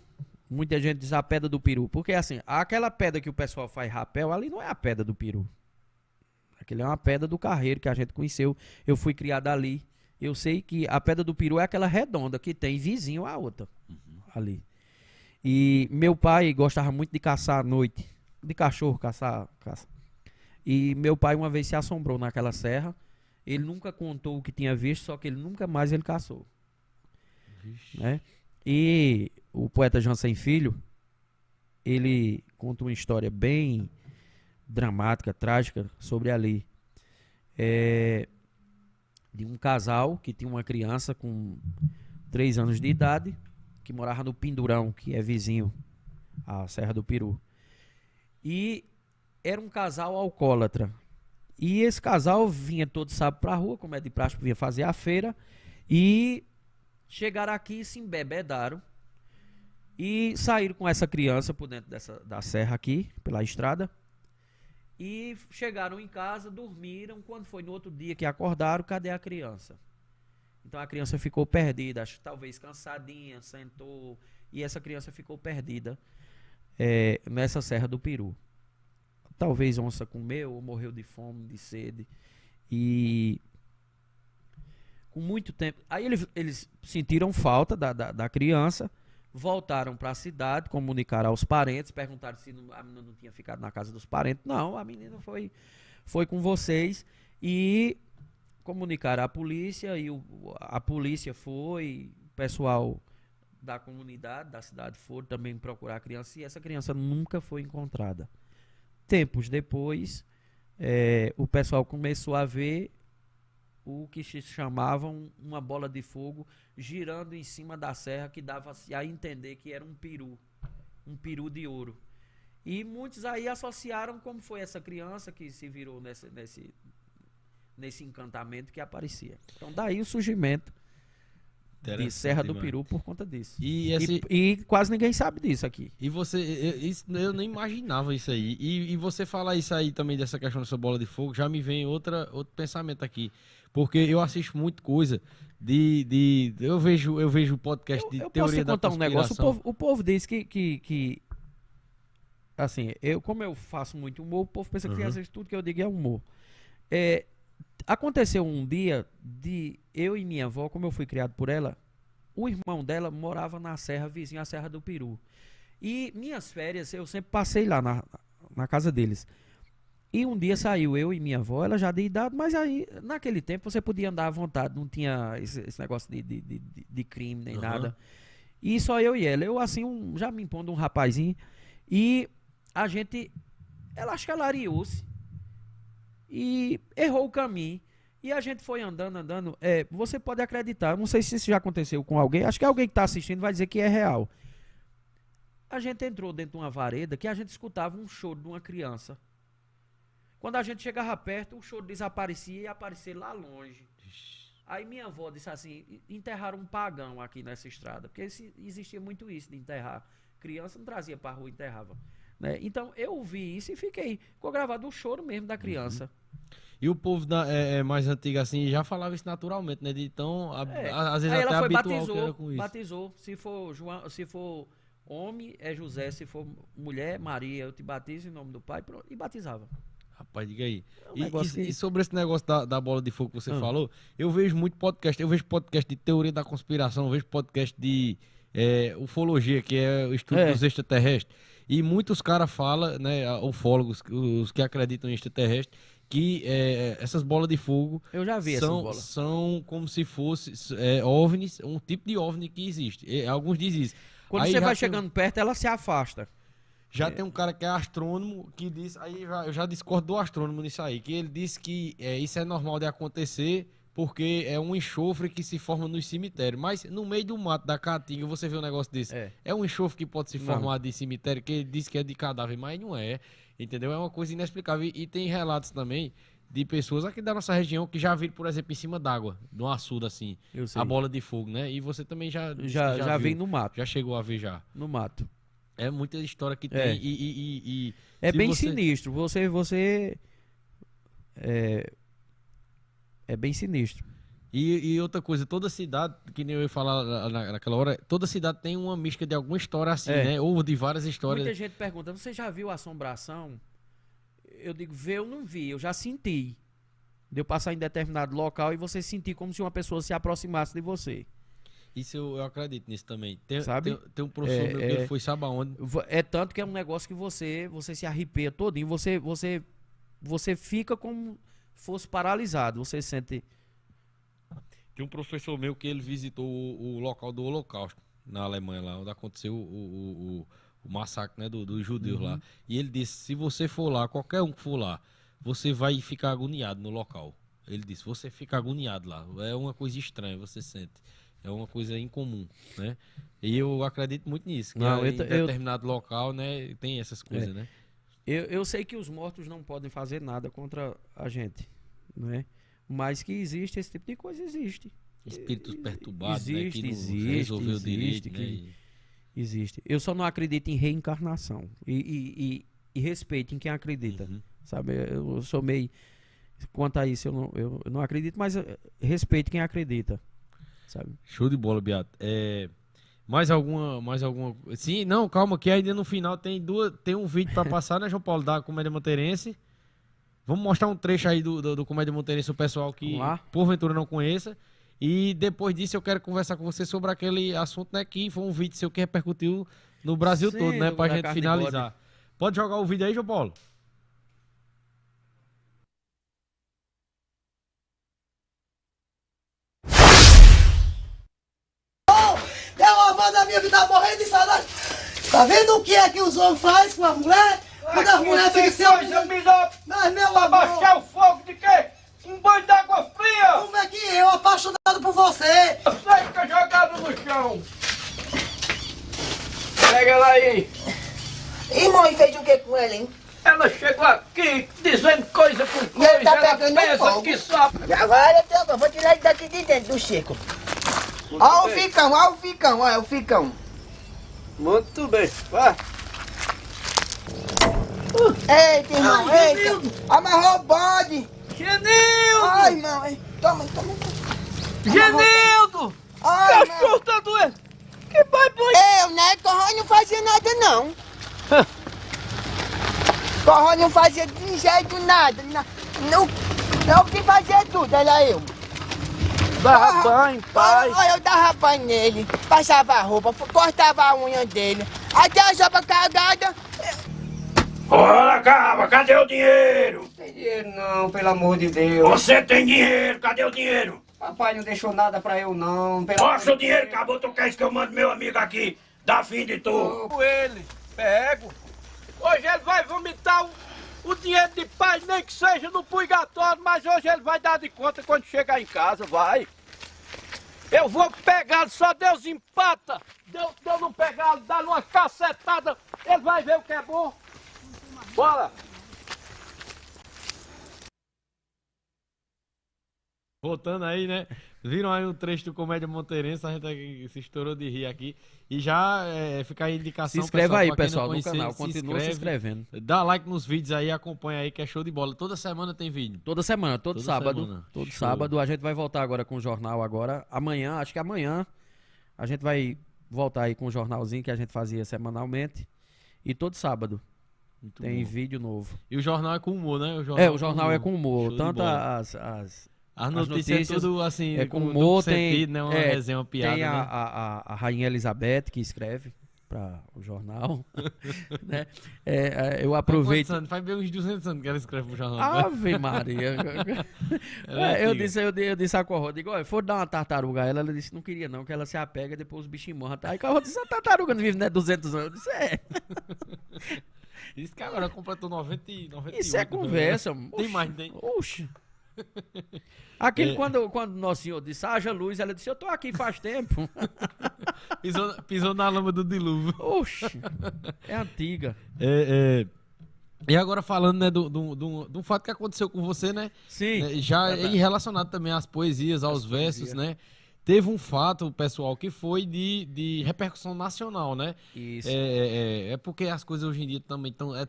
muita gente diz a Pedra do Peru. Porque assim, aquela pedra que o pessoal faz rapel, ali não é a Pedra do Peru. Aquilo é uma pedra do Carreiro que a gente conheceu. Eu fui criado ali. Eu sei que a Pedra do Peru é aquela redonda que tem vizinho a outra uhum. ali. E meu pai gostava muito de caçar à noite, de cachorro caçar. Caça. E meu pai uma vez se assombrou naquela serra. Ele nunca contou o que tinha visto, só que ele nunca mais ele caçou. Né? E o poeta Jansen Filho, ele conta uma história bem dramática, trágica sobre ali. É... de um casal que tinha uma criança com três anos de idade, que morava no Pindurão, que é vizinho à Serra do Peru. E era um casal alcoólatra. E esse casal vinha todo sábado para a rua, como é de praxe, vinha fazer a feira, e chegaram aqui e se embebedaram, e saíram com essa criança por dentro dessa, da serra aqui, pela estrada, e chegaram em casa, dormiram. Quando foi no outro dia que acordaram, cadê a criança? Então a criança ficou perdida, acho, talvez cansadinha, sentou, e essa criança ficou perdida é, nessa Serra do Peru. Talvez onça comeu ou morreu de fome, de sede. E com muito tempo... Aí eles, eles sentiram falta da, da, da criança, voltaram para a cidade, comunicaram aos parentes, perguntaram se não, a menina não tinha ficado na casa dos parentes. Não, a menina foi, foi com vocês. E comunicaram à polícia, e o, a polícia foi, o pessoal da comunidade, da cidade, foram também procurar a criança, e essa criança nunca foi encontrada. Tempos depois, é, o pessoal começou a ver o que chamavam uma bola de fogo girando em cima da serra, que dava-se a entender que era um peru, um peru de ouro. E muitos aí associaram como foi essa criança que se virou nesse, nesse, nesse encantamento que aparecia. Então daí o surgimento de Serra do Peru por conta disso. E, esse... e, e quase ninguém sabe disso aqui. E você, eu, isso, eu nem imaginava isso aí. E, e você falar isso aí também, dessa questão dessa bola de fogo, já me vem outra, outro pensamento aqui. Porque eu assisto muita coisa de, de eu vejo eu vejo podcast de eu, eu teoria da conspiração. Eu posso te contar um negócio. O povo, o povo diz que, que, que assim, eu como eu faço muito humor, o povo pensa que uhum. às vezes tudo que eu digo é humor. É, aconteceu um dia de eu e minha avó, como eu fui criado por ela, o irmão dela morava na serra vizinha, a Serra do Peru. E minhas férias eu sempre passei lá na, na casa deles. E um dia saiu eu e minha avó, ela já de idade, mas aí, naquele tempo, você podia andar à vontade, não tinha esse, esse negócio de, de, de, de crime nem uhum. nada. E só eu e ela. Eu, assim, um, já me impondo um rapazinho. E a gente, ela acho que ela ariou-se e errou o caminho. E a gente foi andando, andando. É, você pode acreditar, não sei se isso já aconteceu com alguém, acho que alguém que está assistindo vai dizer que é real. A gente entrou dentro de uma vareda que a gente escutava um choro de uma criança. Quando a gente chegava perto, o choro desaparecia e ia aparecer lá longe. Aí minha avó disse assim, enterraram um pagão aqui nessa estrada, porque esse, existia muito isso de enterrar. Criança não trazia para a rua, enterrava. Né? Então eu ouvi isso e fiquei, ficou gravado o choro mesmo da criança. Uhum. E o povo da, é, mais antigo assim já falava isso naturalmente, né? De tão, a, é. Às vezes aí até ela foi, habitual batizou, que era com isso. Batizou, se for João, se for homem é José, se for mulher Maria, eu te batizo em nome do Pai, e batizava. Rapaz, diga aí. É um e, e, que... e sobre esse negócio da, da bola de fogo que você hum. falou, eu vejo muito podcast, eu vejo podcast de teoria da conspiração, eu vejo podcast de é, ufologia, que é o estudo é. dos extraterrestres. E muitos caras falam, né, ufólogos, os que acreditam em extraterrestre, que é, essas bolas de fogo eu já vi são, essas são como se fosse é, OVNIs, um tipo de OVNI que existe. E, alguns dizem isso. Quando aí você vai tem... chegando perto, ela se afasta. Já é. Tem um cara que é astrônomo que diz, aí já, eu já discordo do astrônomo nisso aí, que ele diz que é, isso é normal de acontecer porque é um enxofre que se forma nos cemitérios. Mas no meio do mato da caatinga você vê um negócio desse. É, é um enxofre que pode se não. formar de cemitério, que ele diz que é de cadáver, mas não é. Entendeu? É uma coisa inexplicável. E, e tem relatos também de pessoas aqui da nossa região que já viram, por exemplo, em cima d'água, no açude assim, a bola de fogo, né? E você também já já, já, já viu, vi no mato. Já chegou a ver já. No mato. É muita história que tem. É, e, e, e, e, é bem você... sinistro. Você. você é, é bem sinistro. E, e outra coisa, toda cidade, que nem eu ia falar na, naquela hora, toda cidade tem uma mística de alguma história assim, é. né? Ou de várias histórias. Muita gente pergunta: você já viu assombração? Eu digo: vê, eu não vi, eu já senti. De eu passar em determinado local e você sentir como se uma pessoa se aproximasse de você. Isso eu, eu acredito nisso também. Tem, sabe? tem, tem um professor é, meu que é, ele foi sabe aonde. É tanto que é um negócio que você, você se arrepia todinho, você, você, você fica como fosse paralisado, você sente. Tem um professor meu que ele visitou o, o local do Holocausto na Alemanha, lá onde aconteceu o, o, o, o massacre, né, do, dos judeus uhum. lá. E ele disse, se você for lá, qualquer um que for lá, você vai ficar agoniado no local. Ele disse, você fica agoniado lá, é uma coisa estranha, você sente. É uma coisa incomum, né? E eu acredito muito nisso. Não, em determinado eu, local, né, tem essas coisas, é. né? Eu, eu sei que os mortos não podem fazer nada contra a gente, né? Mas que existe esse tipo de coisa, existe. Espíritos perturbados, existe, né? Que não existe, resolveu existe, direito, que né? Existe. Eu só não acredito em reencarnação. E, e, e, e respeito em quem acredita, uhum. sabe? Eu, eu sou meio... Quanto a isso, eu não, eu não acredito, mas respeito quem acredita. sabe? Show de bola, Beato. É... Mais alguma, mais alguma... Sim, não, calma que ainda no final tem, duas, tem um vídeo pra passar, né, João Paulo, da Comédia Monteirense. Vamos mostrar um trecho aí do, do, do Comédia Monteirense, o pessoal que porventura não conheça. E depois disso eu quero conversar com você sobre aquele assunto, né, que foi um vídeo seu que repercutiu no Brasil Sim, todo, né, pra gente finalizar. Pode jogar o vídeo aí, João Paulo? Da minha vida morrendo de saudade. Tá vendo o que é que os homens fazem com a mulher? Quando as mulheres ficam se apaixonando. Mas meu amor, abaixar o fogo de quê? Um banho d'água fria. Como é que eu, apaixonado por você? Você fica jogado no chão. Pega ela aí. Irmão, e fez o que com ela, hein? Ela chegou aqui dizendo coisa por coisa. E ele tá pegando ela pensa fogo. Que só... Agora, eu vou tirar ele daqui de dentro do Chico. Olha o ficão, olha o ficão, olha o ficão. Muito bem, vai. Uh, eita, irmão, ai, eita. Genil. Amarrou o bode. Genildo. Ai, irmão, ei. Toma, toma. Genildo. Ai, cachorro tá doendo. Que pai boi. Eu, né, Corró não fazia nada, não. Corró não fazia de jeito nada. Não, não que fazia tudo, era eu. Dava banho, pai. Eu dava banho nele, passava a roupa, cortava a unha dele, até a sopa cagada. Olha, caba, cadê o dinheiro? Não tem dinheiro não, pelo amor de Deus. Você tem dinheiro, cadê o dinheiro? Papai não deixou nada pra eu não. Mostra o dinheiro, acabou, tu queres que eu mando meu amigo aqui, dá fim de tu. Oh, ele, pego. Hoje ele vai vomitar o... O dinheiro de pai, nem que seja no purgatório, mas hoje ele vai dar de conta quando chegar em casa, vai. Eu vou pegar, só Deus empata. Deus, Deus não pegar, dá uma cacetada, ele vai ver o que é bom. Bora. Voltando aí, né? Viram aí um trecho do Comédia Monteirense, a gente se estourou de rir aqui. E já é, fica aí a indicação. Se inscreve pessoal, aí, pessoal, conhecer, no canal. Se Continua se, se inscrevendo. Dá like nos vídeos aí, acompanha aí, que é show de bola. Toda semana tem vídeo. Toda semana, todo Toda sábado. Semana. Todo show. sábado. A gente vai voltar agora com o jornal agora. Amanhã, acho que amanhã, a gente vai voltar aí com o jornalzinho que a gente fazia semanalmente. E todo sábado. Muito tem bom. Vídeo novo. E o jornal é com humor, né? O jornal é, o jornal com é com humor. humor. Tanto as... as As notícias, As notícias é tudo assim, é com humor, tem, sentido, né? Uma é, resenha, uma piada. Tem a, né? a, a, a Rainha Elizabeth que escreve para o jornal. Né? É, eu aproveito. Faz, anos? Faz bem uns duzentos anos que ela escreve para o jornal. Ave Maria! É, eu, disse, eu, eu disse a Corró, digo, olha, for dar uma tartaruga a ela, ela disse não queria não, que ela se apega, depois os bichinhos morram. Aí Corró disse, a tartaruga não vive né, duzentos anos. Eu disse, é. Diz que agora completou noventa e oito. Isso é conversa. Né? Tem mais, tem? Oxe. Aquele é. quando, quando Nosso Senhor disse haja luz, ela disse, eu tô aqui faz tempo. Pisou, pisou na lama do dilúvio. Oxe, é antiga. É, é. E agora falando, né, do, do, do, do fato que aconteceu com você, né? Sim. Né, já é, e relacionado também às poesias, aos As versos, poesia. Né? Teve um fato, pessoal, que foi de, de repercussão nacional, né? Isso. É, é, é porque as coisas hoje em dia também estão... É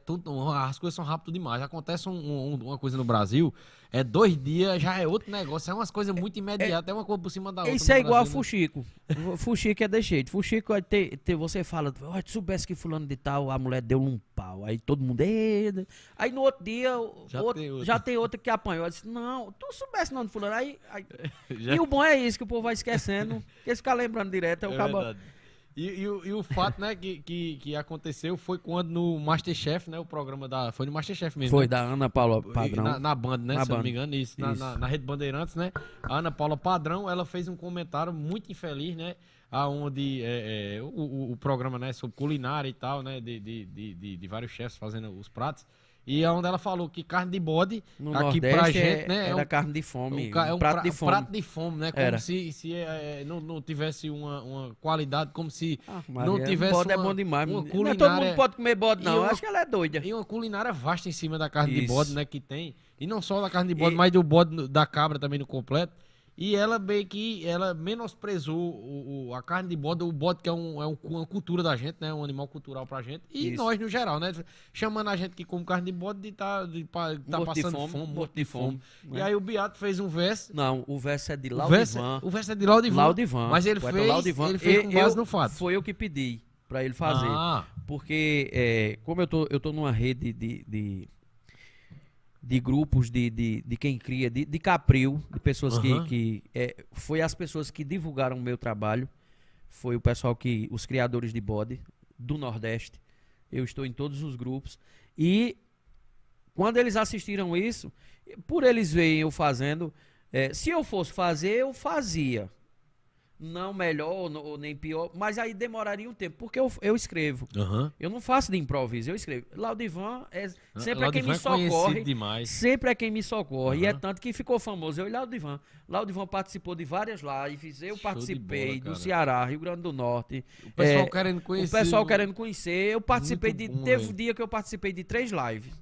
as coisas são rápido demais. Acontece um, um, uma coisa no Brasil, é dois dias, já é outro negócio. É umas coisas muito imediatas, é uma coisa por cima da outra. Isso é igual a Fuxico. Fuxico é desse jeito. Fuxico, te, te, você fala, oh, se soubesse que fulano de tal, a mulher deu um pau. Aí todo mundo... Eee. Aí no outro dia, já, outro, tem, outro. já tem outra que apanhou. Eu disse, não, tu soubesse não de fulano. Aí, aí... Já... E o bom é isso, que o povo vai esquecendo, eles ficam lembrando direto, é o cabo. E, e, e o fato, né, que, que, que aconteceu foi quando no Masterchef, né, o programa da... Foi no Masterchef mesmo. Foi, né? Da Ana Paula Padrão. Na, na Band, né, na se Band. Eu não me engano, isso, isso. Na, na, na Rede Bandeirantes, né, a Ana Paula Padrão, ela fez um comentário muito infeliz, né, aonde é, é, o, o, o programa, né, sobre culinária e tal, né, de, de, de, de vários chefs fazendo os pratos. E é onde ela falou que carne de bode, no aqui Nordeste pra gente, é, né? Era é um, carne de fome, um, é um prato pra, de fome. prato de fome, né? Como era. se, se é, não, não tivesse uma, uma qualidade, como se ah, Maria, não tivesse bode uma, é bom demais. Uma culinária... Não é todo mundo pode comer bode, não. Uma, acho que ela é doida. E uma culinária vasta em cima da carne Isso. de bode, né? Que tem. E não só da carne de bode, e... mas do bode da cabra também no completo. E ela meio que ela menosprezou o, o, a carne de bode, o bode que é, um, é um, uma cultura da gente, né? Um animal cultural pra gente. E isso. Nós, no geral, né? Chamando a gente que come carne de bode de tá, de, tá morto passando de fome, fome, morto de fome. fome. E é. aí o Beato fez um verso. Não, o verso é de Laudivan. O verso é de Laudivan. Laudivan. Mas ele fez, Laudivan. ele fez com base eu, no fato. Foi eu que pedi pra ele fazer. Ah. Porque, é, como eu tô, eu tô numa rede de... de... de grupos de, de, de quem cria, de, de Capril, de pessoas uhum. que... que é, foi as pessoas que divulgaram o meu trabalho, foi o pessoal que... Os criadores de bode do Nordeste. Eu estou em todos os grupos. E quando eles assistiram isso, por eles verem eu fazendo, é, se eu fosse fazer, eu fazia. Não melhor ou nem pior, mas aí demoraria um tempo, porque eu, eu escrevo. Uhum. Eu não faço de improviso, eu escrevo. Laudivan é sempre é quem me socorre. Demais. Sempre é quem me socorre. Uhum. E é tanto que ficou famoso. Eu e Laudivan. Laudivan participou de várias lives, eu Show participei bola, do Ceará, Rio Grande do Norte. O pessoal é, querendo conhecer. O pessoal querendo conhecer. Eu participei de... Bom, teve um dia que eu participei de três lives.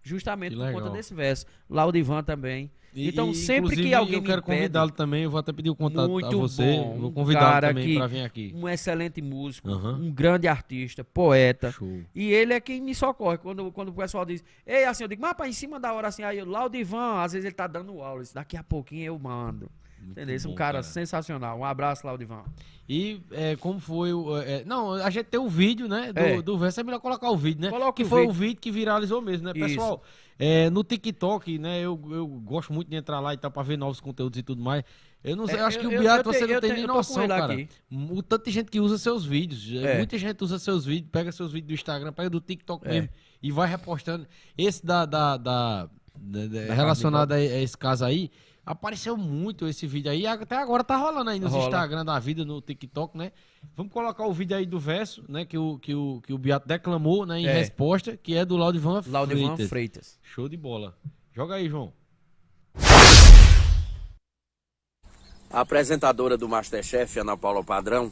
Justamente por conta desse verso. Laudivan também. E, então, e, sempre que alguém eu quero convidá-lo também, eu vou até pedir o contato muito a você. Bom, vou convidá-lo também para vir aqui. Um excelente músico, uhum. um grande artista, poeta. Show. E ele é quem me socorre. Quando, quando o pessoal diz, ei, assim, eu digo, mas rapaz, em cima da hora, assim, aí eu, Laudivan, às vezes ele tá dando aula. Disse, daqui a pouquinho eu mando. Entendeu? Esse é um cara, cara sensacional. Um abraço, Laudivan. E é, como foi o... É, não, a gente tem o vídeo, né? Do, é. do verso. É melhor colocar o vídeo, né? Coloca que o foi vídeo. o vídeo que viralizou mesmo, né? Isso. Pessoal, é, no TikTok, né? Eu, eu gosto muito de entrar lá e tal, pra ver novos conteúdos e tudo mais. Eu não sei, é, acho eu, que o Beato você não tem nem noção, cara. Aqui. O tanto de gente que usa seus vídeos. É. Muita gente usa seus vídeos, pega seus vídeos do Instagram, pega do TikTok é. mesmo e vai repostando. Esse da... da, da, da, da relacionado a, a esse caso aí... Apareceu muito esse vídeo aí, até agora tá rolando aí nos Rola. Instagram da vida, no TikTok, né? Vamos colocar o vídeo aí do verso, né? Que o, que o, que o Beato declamou, né? Em é. resposta, que é do Laudivan Freitas. Laudivan Freitas. Show de bola. Joga aí, João. A apresentadora do Masterchef, Ana Paula Padrão,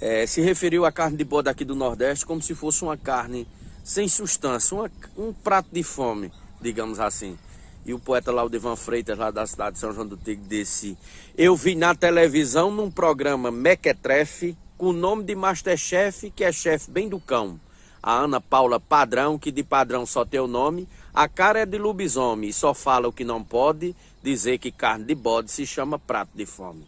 é, se referiu à carne de bode aqui do Nordeste como se fosse uma carne sem substância, uma, um prato de fome, digamos assim. E o poeta Laudivan Freitas, lá da cidade de São João do Tigre, disse: eu vi na televisão num programa mequetrefe com o nome de Masterchef, que é chefe bem do cão. A Ana Paula Padrão, que de padrão só tem o nome, a cara é de lobisomem e só fala o que não pode, dizer que carne de bode se chama prato de fome.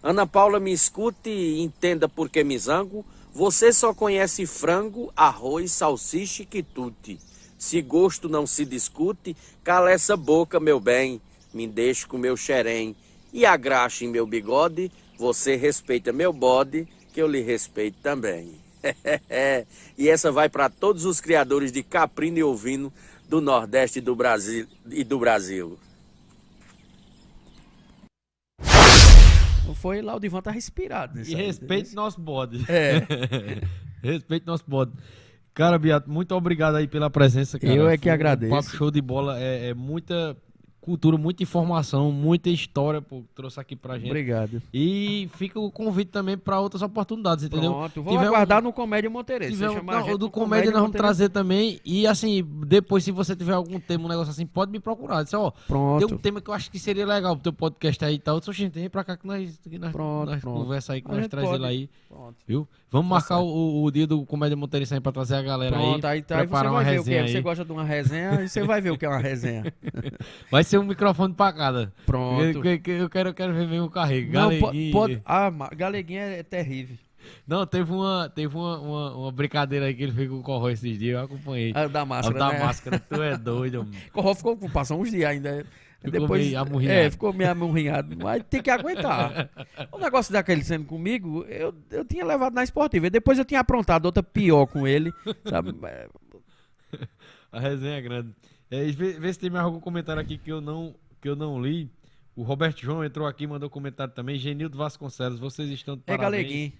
Ana Paula, me escute e entenda por que me zango. Você só conhece frango, arroz, salsicha e quitute. Se gosto não se discute, cala essa boca, meu bem, me deixe com meu xerém. E a graxa em meu bigode, você respeita meu bode, que eu lhe respeito também. E essa vai para todos os criadores de caprino e ovino do Nordeste e do Brasil. E do Brasil. Foi Laudivan tá respirado. E respeite nosso bode. É. Respeite nosso bode. Cara, Beato, muito obrigado aí pela presença, cara. Eu é que agradeço. Um papo show de bola, é, é muita cultura, muita informação, muita história, pô, trouxe aqui pra gente. Obrigado. E fica o convite também pra outras oportunidades, entendeu? Pronto, vou tiver aguardar um... no Comédia Monteirense. Tiver... Não, do, do Comédia, Comédia nós vamos trazer também, e assim, depois se você tiver algum tema, um negócio assim, pode me procurar. Disse, ó, pronto. Tem um tema que eu acho que seria legal pro teu podcast aí e tal, eu disse, gente, vem pra cá que nós, que nós, pronto, nós pronto. conversa aí, que a nós traz ele aí. Pronto. Viu? Vamos tá marcar o, o dia do Comédia Monteirense aí pra trazer a galera aí. Pronto, aí, aí, aí você vai ver o que é. Você gosta de uma resenha, você vai ver o que é uma resenha. Vai ser um microfone pra cada. Pronto. Eu, eu, eu, quero, eu quero ver mesmo o carrego. Galeguinha. Não, pode, ah, Galeguinha é terrível. Não, teve uma, teve uma, uma, uma brincadeira aí que ele fez com o Corró esses dias, eu acompanhei. Ah, da máscara, ah, da né? máscara, tu é doido. O Corró ficou, passou uns dias ainda. Ficou depois, meio amurrinhado. É, ficou meio amurrinhado. Mas tem que aguentar. O negócio daquele sendo comigo, eu, eu tinha levado na esportiva. Depois eu tinha aprontado outra pior com ele. Sabe? A resenha é grande. É, vê, vê se tem mais algum comentário aqui que eu não, que eu não li. O Roberto João entrou aqui e mandou comentário também. Genildo Vasconcelos, vocês estão de parabéns. É Galeguinho.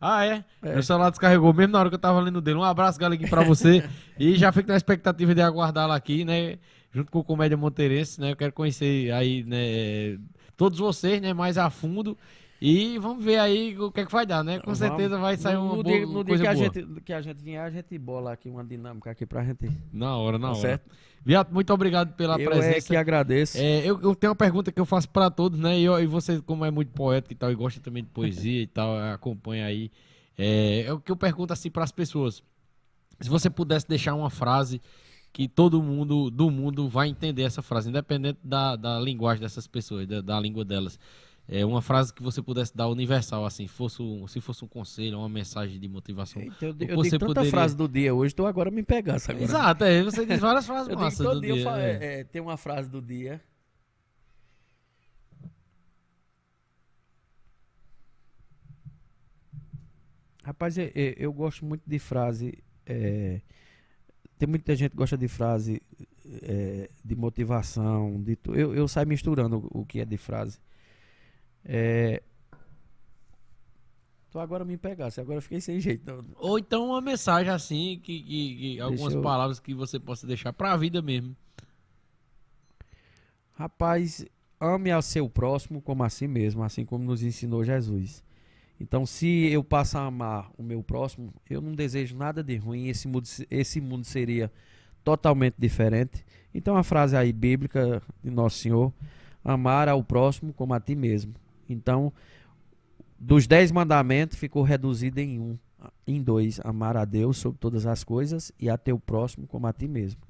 Ah, é? é? Meu celular descarregou mesmo na hora que eu tava lendo dele. Um abraço, Galeguinho, pra você. E já fico na expectativa de aguardá-la aqui, né? Junto com o Comédia Monteirense, né? Eu quero conhecer aí, né? Todos vocês, né? Mais a fundo. E vamos ver aí o que é que vai dar, né? Com certeza vai sair uma no dia, no coisa dia que, boa. A gente, que a gente vier, a gente bola aqui uma dinâmica aqui pra gente. Na hora, na tá hora. Certo? Viato, muito obrigado pela eu presença. Eu é que agradeço. É, eu, eu tenho uma pergunta que eu faço pra todos, né? E, eu, e você, como é muito poeta e tal, e gosta também de poesia e tal, acompanha aí. É, é o que eu pergunto assim pras pessoas. Se você pudesse deixar uma frase que todo mundo do mundo vai entender essa frase, independente da, da linguagem dessas pessoas, da, da língua delas. É uma frase que você pudesse dar universal, assim, fosse um, se fosse um conselho, uma mensagem de motivação. Então, eu eu você digo tanta poderia... frase do dia hoje, estou agora me pegando. Agora. Exato, é, você diz várias frases eu massas digo, todo do dia. dia. Eu falo, é. É, tem uma frase do dia. Rapaz, eu, eu gosto muito de frase. É, tem muita gente que gosta de frase é, de motivação. De, eu, eu saio misturando o, o que é de frase. É... Tô agora me pegasse, agora eu fiquei sem jeito. Ou então uma mensagem assim, que, que, que algumas eu... palavras que você possa deixar pra vida mesmo. Rapaz, ame ao seu próximo como a si mesmo, assim como nos ensinou Jesus. Então, se eu passo a amar o meu próximo, eu não desejo nada de ruim, esse mundo, esse mundo seria totalmente diferente. Então, a frase aí bíblica de Nosso Senhor: amar ao próximo como a ti mesmo. Então, dos dez mandamentos ficou reduzido em um, em dois, amar a Deus sobre todas as coisas e a teu próximo como a ti mesmo.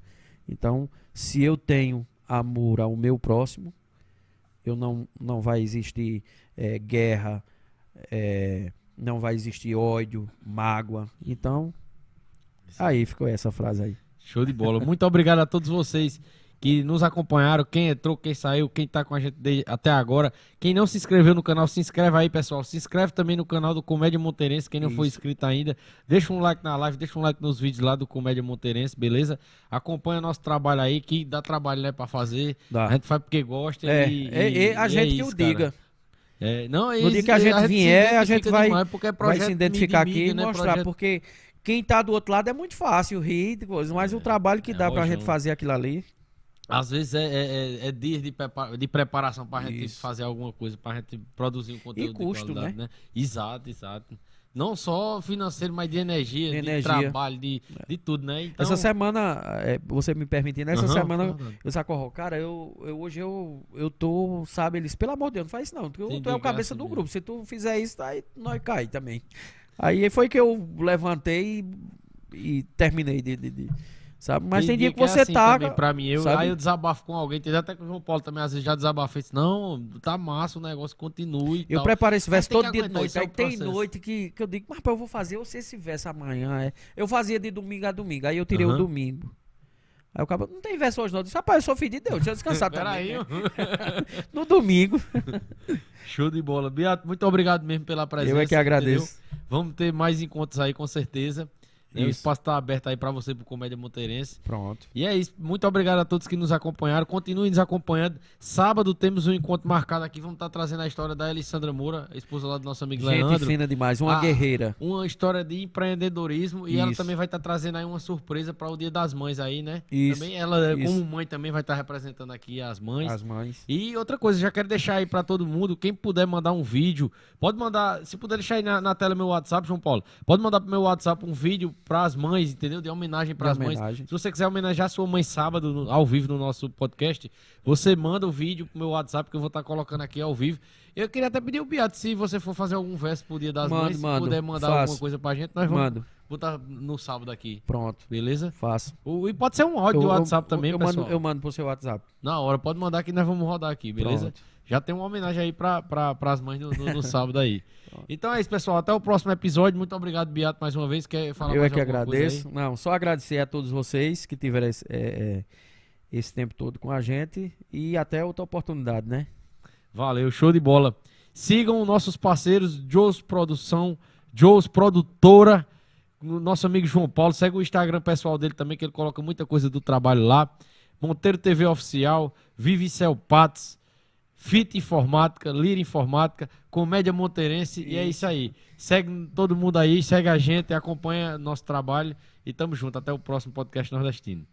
Então, se eu tenho amor ao meu próximo, eu não, não vai existir é, guerra, é, não vai existir ódio, mágoa. Então, aí ficou essa frase aí. Show de bola. Muito obrigado a todos vocês que nos acompanharam, quem entrou, quem saiu, quem tá com a gente até agora. Quem não se inscreveu no canal, se inscreve aí, pessoal. Se inscreve também no canal do Comédia Monteirense, quem não Isso. foi inscrito ainda. Deixa um like na live, deixa um like nos vídeos lá do Comédia Monteirense, beleza? Acompanha nosso trabalho aí, que dá trabalho, né, pra fazer. Dá. A gente faz porque gosta. É, e, é, e, é a gente é que isso, o diga. É, não, é no dia que a gente, a gente vier, a gente vai, demais, é vai se identificar mídia, aqui e né, mostrar, projeto... porque quem tá do outro lado é muito fácil rir, mas é, o trabalho que é, dá é, pra gente fazer aquilo ali... Às vezes é, é, é dias de, prepara de preparação para a gente Isso. fazer alguma coisa, para a gente produzir um conteúdo e custo, de qualidade, né? né? Exato, exato. Não só financeiro, mas de energia, de, energia. de trabalho, de, é. de tudo, né? Então... Essa semana, é, você me permitindo, né? Essa uhum, semana tá eu saco, cara, eu, eu, hoje eu, eu tô, sabe, eles, pelo amor de Deus, não faz isso não, tu, tu é o cabeça do mesmo. grupo, se tu fizer isso, aí nós cai também. Aí foi que eu levantei e, e terminei de... de, de... Sabe? Mas tem, tem dia que, que você é assim tá também, pra mim, eu, aí eu desabafo com alguém, entendeu? Até que o João Paulo também às vezes já desabafei, disse, não, tá massa o negócio, continue. Eu preparei esse verso todo dia de noite, aí tem noite que, que eu digo, mas eu vou fazer eu sei esse verso amanhã, é. Eu fazia de domingo a domingo, aí eu tirei uhum. o domingo. Aí o cara, não tem verso hoje não, eu disse, rapaz, eu sou filho de Deus, deixa eu descansar também. Né? No domingo. Show de bola, Beato, muito obrigado mesmo pela presença. Eu é que agradeço. Entendeu? Vamos ter mais encontros aí com certeza. E o espaço está aberto aí para você, pro Comédia Monteirense. Pronto. E é isso. Muito obrigado a todos que nos acompanharam. Continuem nos acompanhando. Sábado temos um encontro marcado aqui. Vamos estar tá trazendo a história da Elisandra Moura, a esposa lá do nosso amigo Gente Leandro. Gente fina demais, uma a, guerreira. Uma história de empreendedorismo. E isso. ela também vai estar tá trazendo aí uma surpresa para o Dia das Mães aí, né? Isso. Também ela, isso. como mãe, também vai estar tá representando aqui as mães. As mães. E outra coisa, já quero deixar aí para todo mundo. Quem puder mandar um vídeo, pode mandar. Se puder deixar aí na, na tela meu WhatsApp, João Paulo, pode mandar pro meu WhatsApp um vídeo para as mães, entendeu? De homenagem para as mães. Se você quiser homenagear a sua mãe sábado no, ao vivo no nosso podcast, você manda o vídeo pro meu WhatsApp que eu vou estar tá colocando aqui ao vivo. Eu queria até pedir o Beato, se você for fazer algum verso pro Dia das mando, Mães, mando, se puder mandar faço. alguma coisa pra gente, nós mando. vamos botar no sábado aqui. Pronto. Beleza? Faço. O, e pode ser um áudio eu, do WhatsApp eu, também, eu pessoal. Mando, eu mando pro seu WhatsApp. Na hora, pode mandar que nós vamos rodar aqui, beleza? Pronto. Já tem uma homenagem aí para pra, as mães no, no, no sábado aí. Então é isso, pessoal. Até o próximo episódio. Muito obrigado, Beato, mais uma vez. Quer falar Eu mais é que agradeço. Não, só agradecer a todos vocês que tiveram esse, é, esse tempo todo com a gente. E até outra oportunidade, né? Valeu, show de bola. Sigam nossos parceiros, Jôs Produção, Jôs Produtora, nosso amigo João Paulo. Segue o Instagram pessoal dele também, que ele coloca muita coisa do trabalho lá. Monteiro T V Oficial, Vivicel Patos, Fita Informática, Lira Informática, Comédia Monteirense, isso. e é isso aí. Segue todo mundo aí, segue a gente, acompanha nosso trabalho e tamo junto. Até o próximo Podcast Nordestino.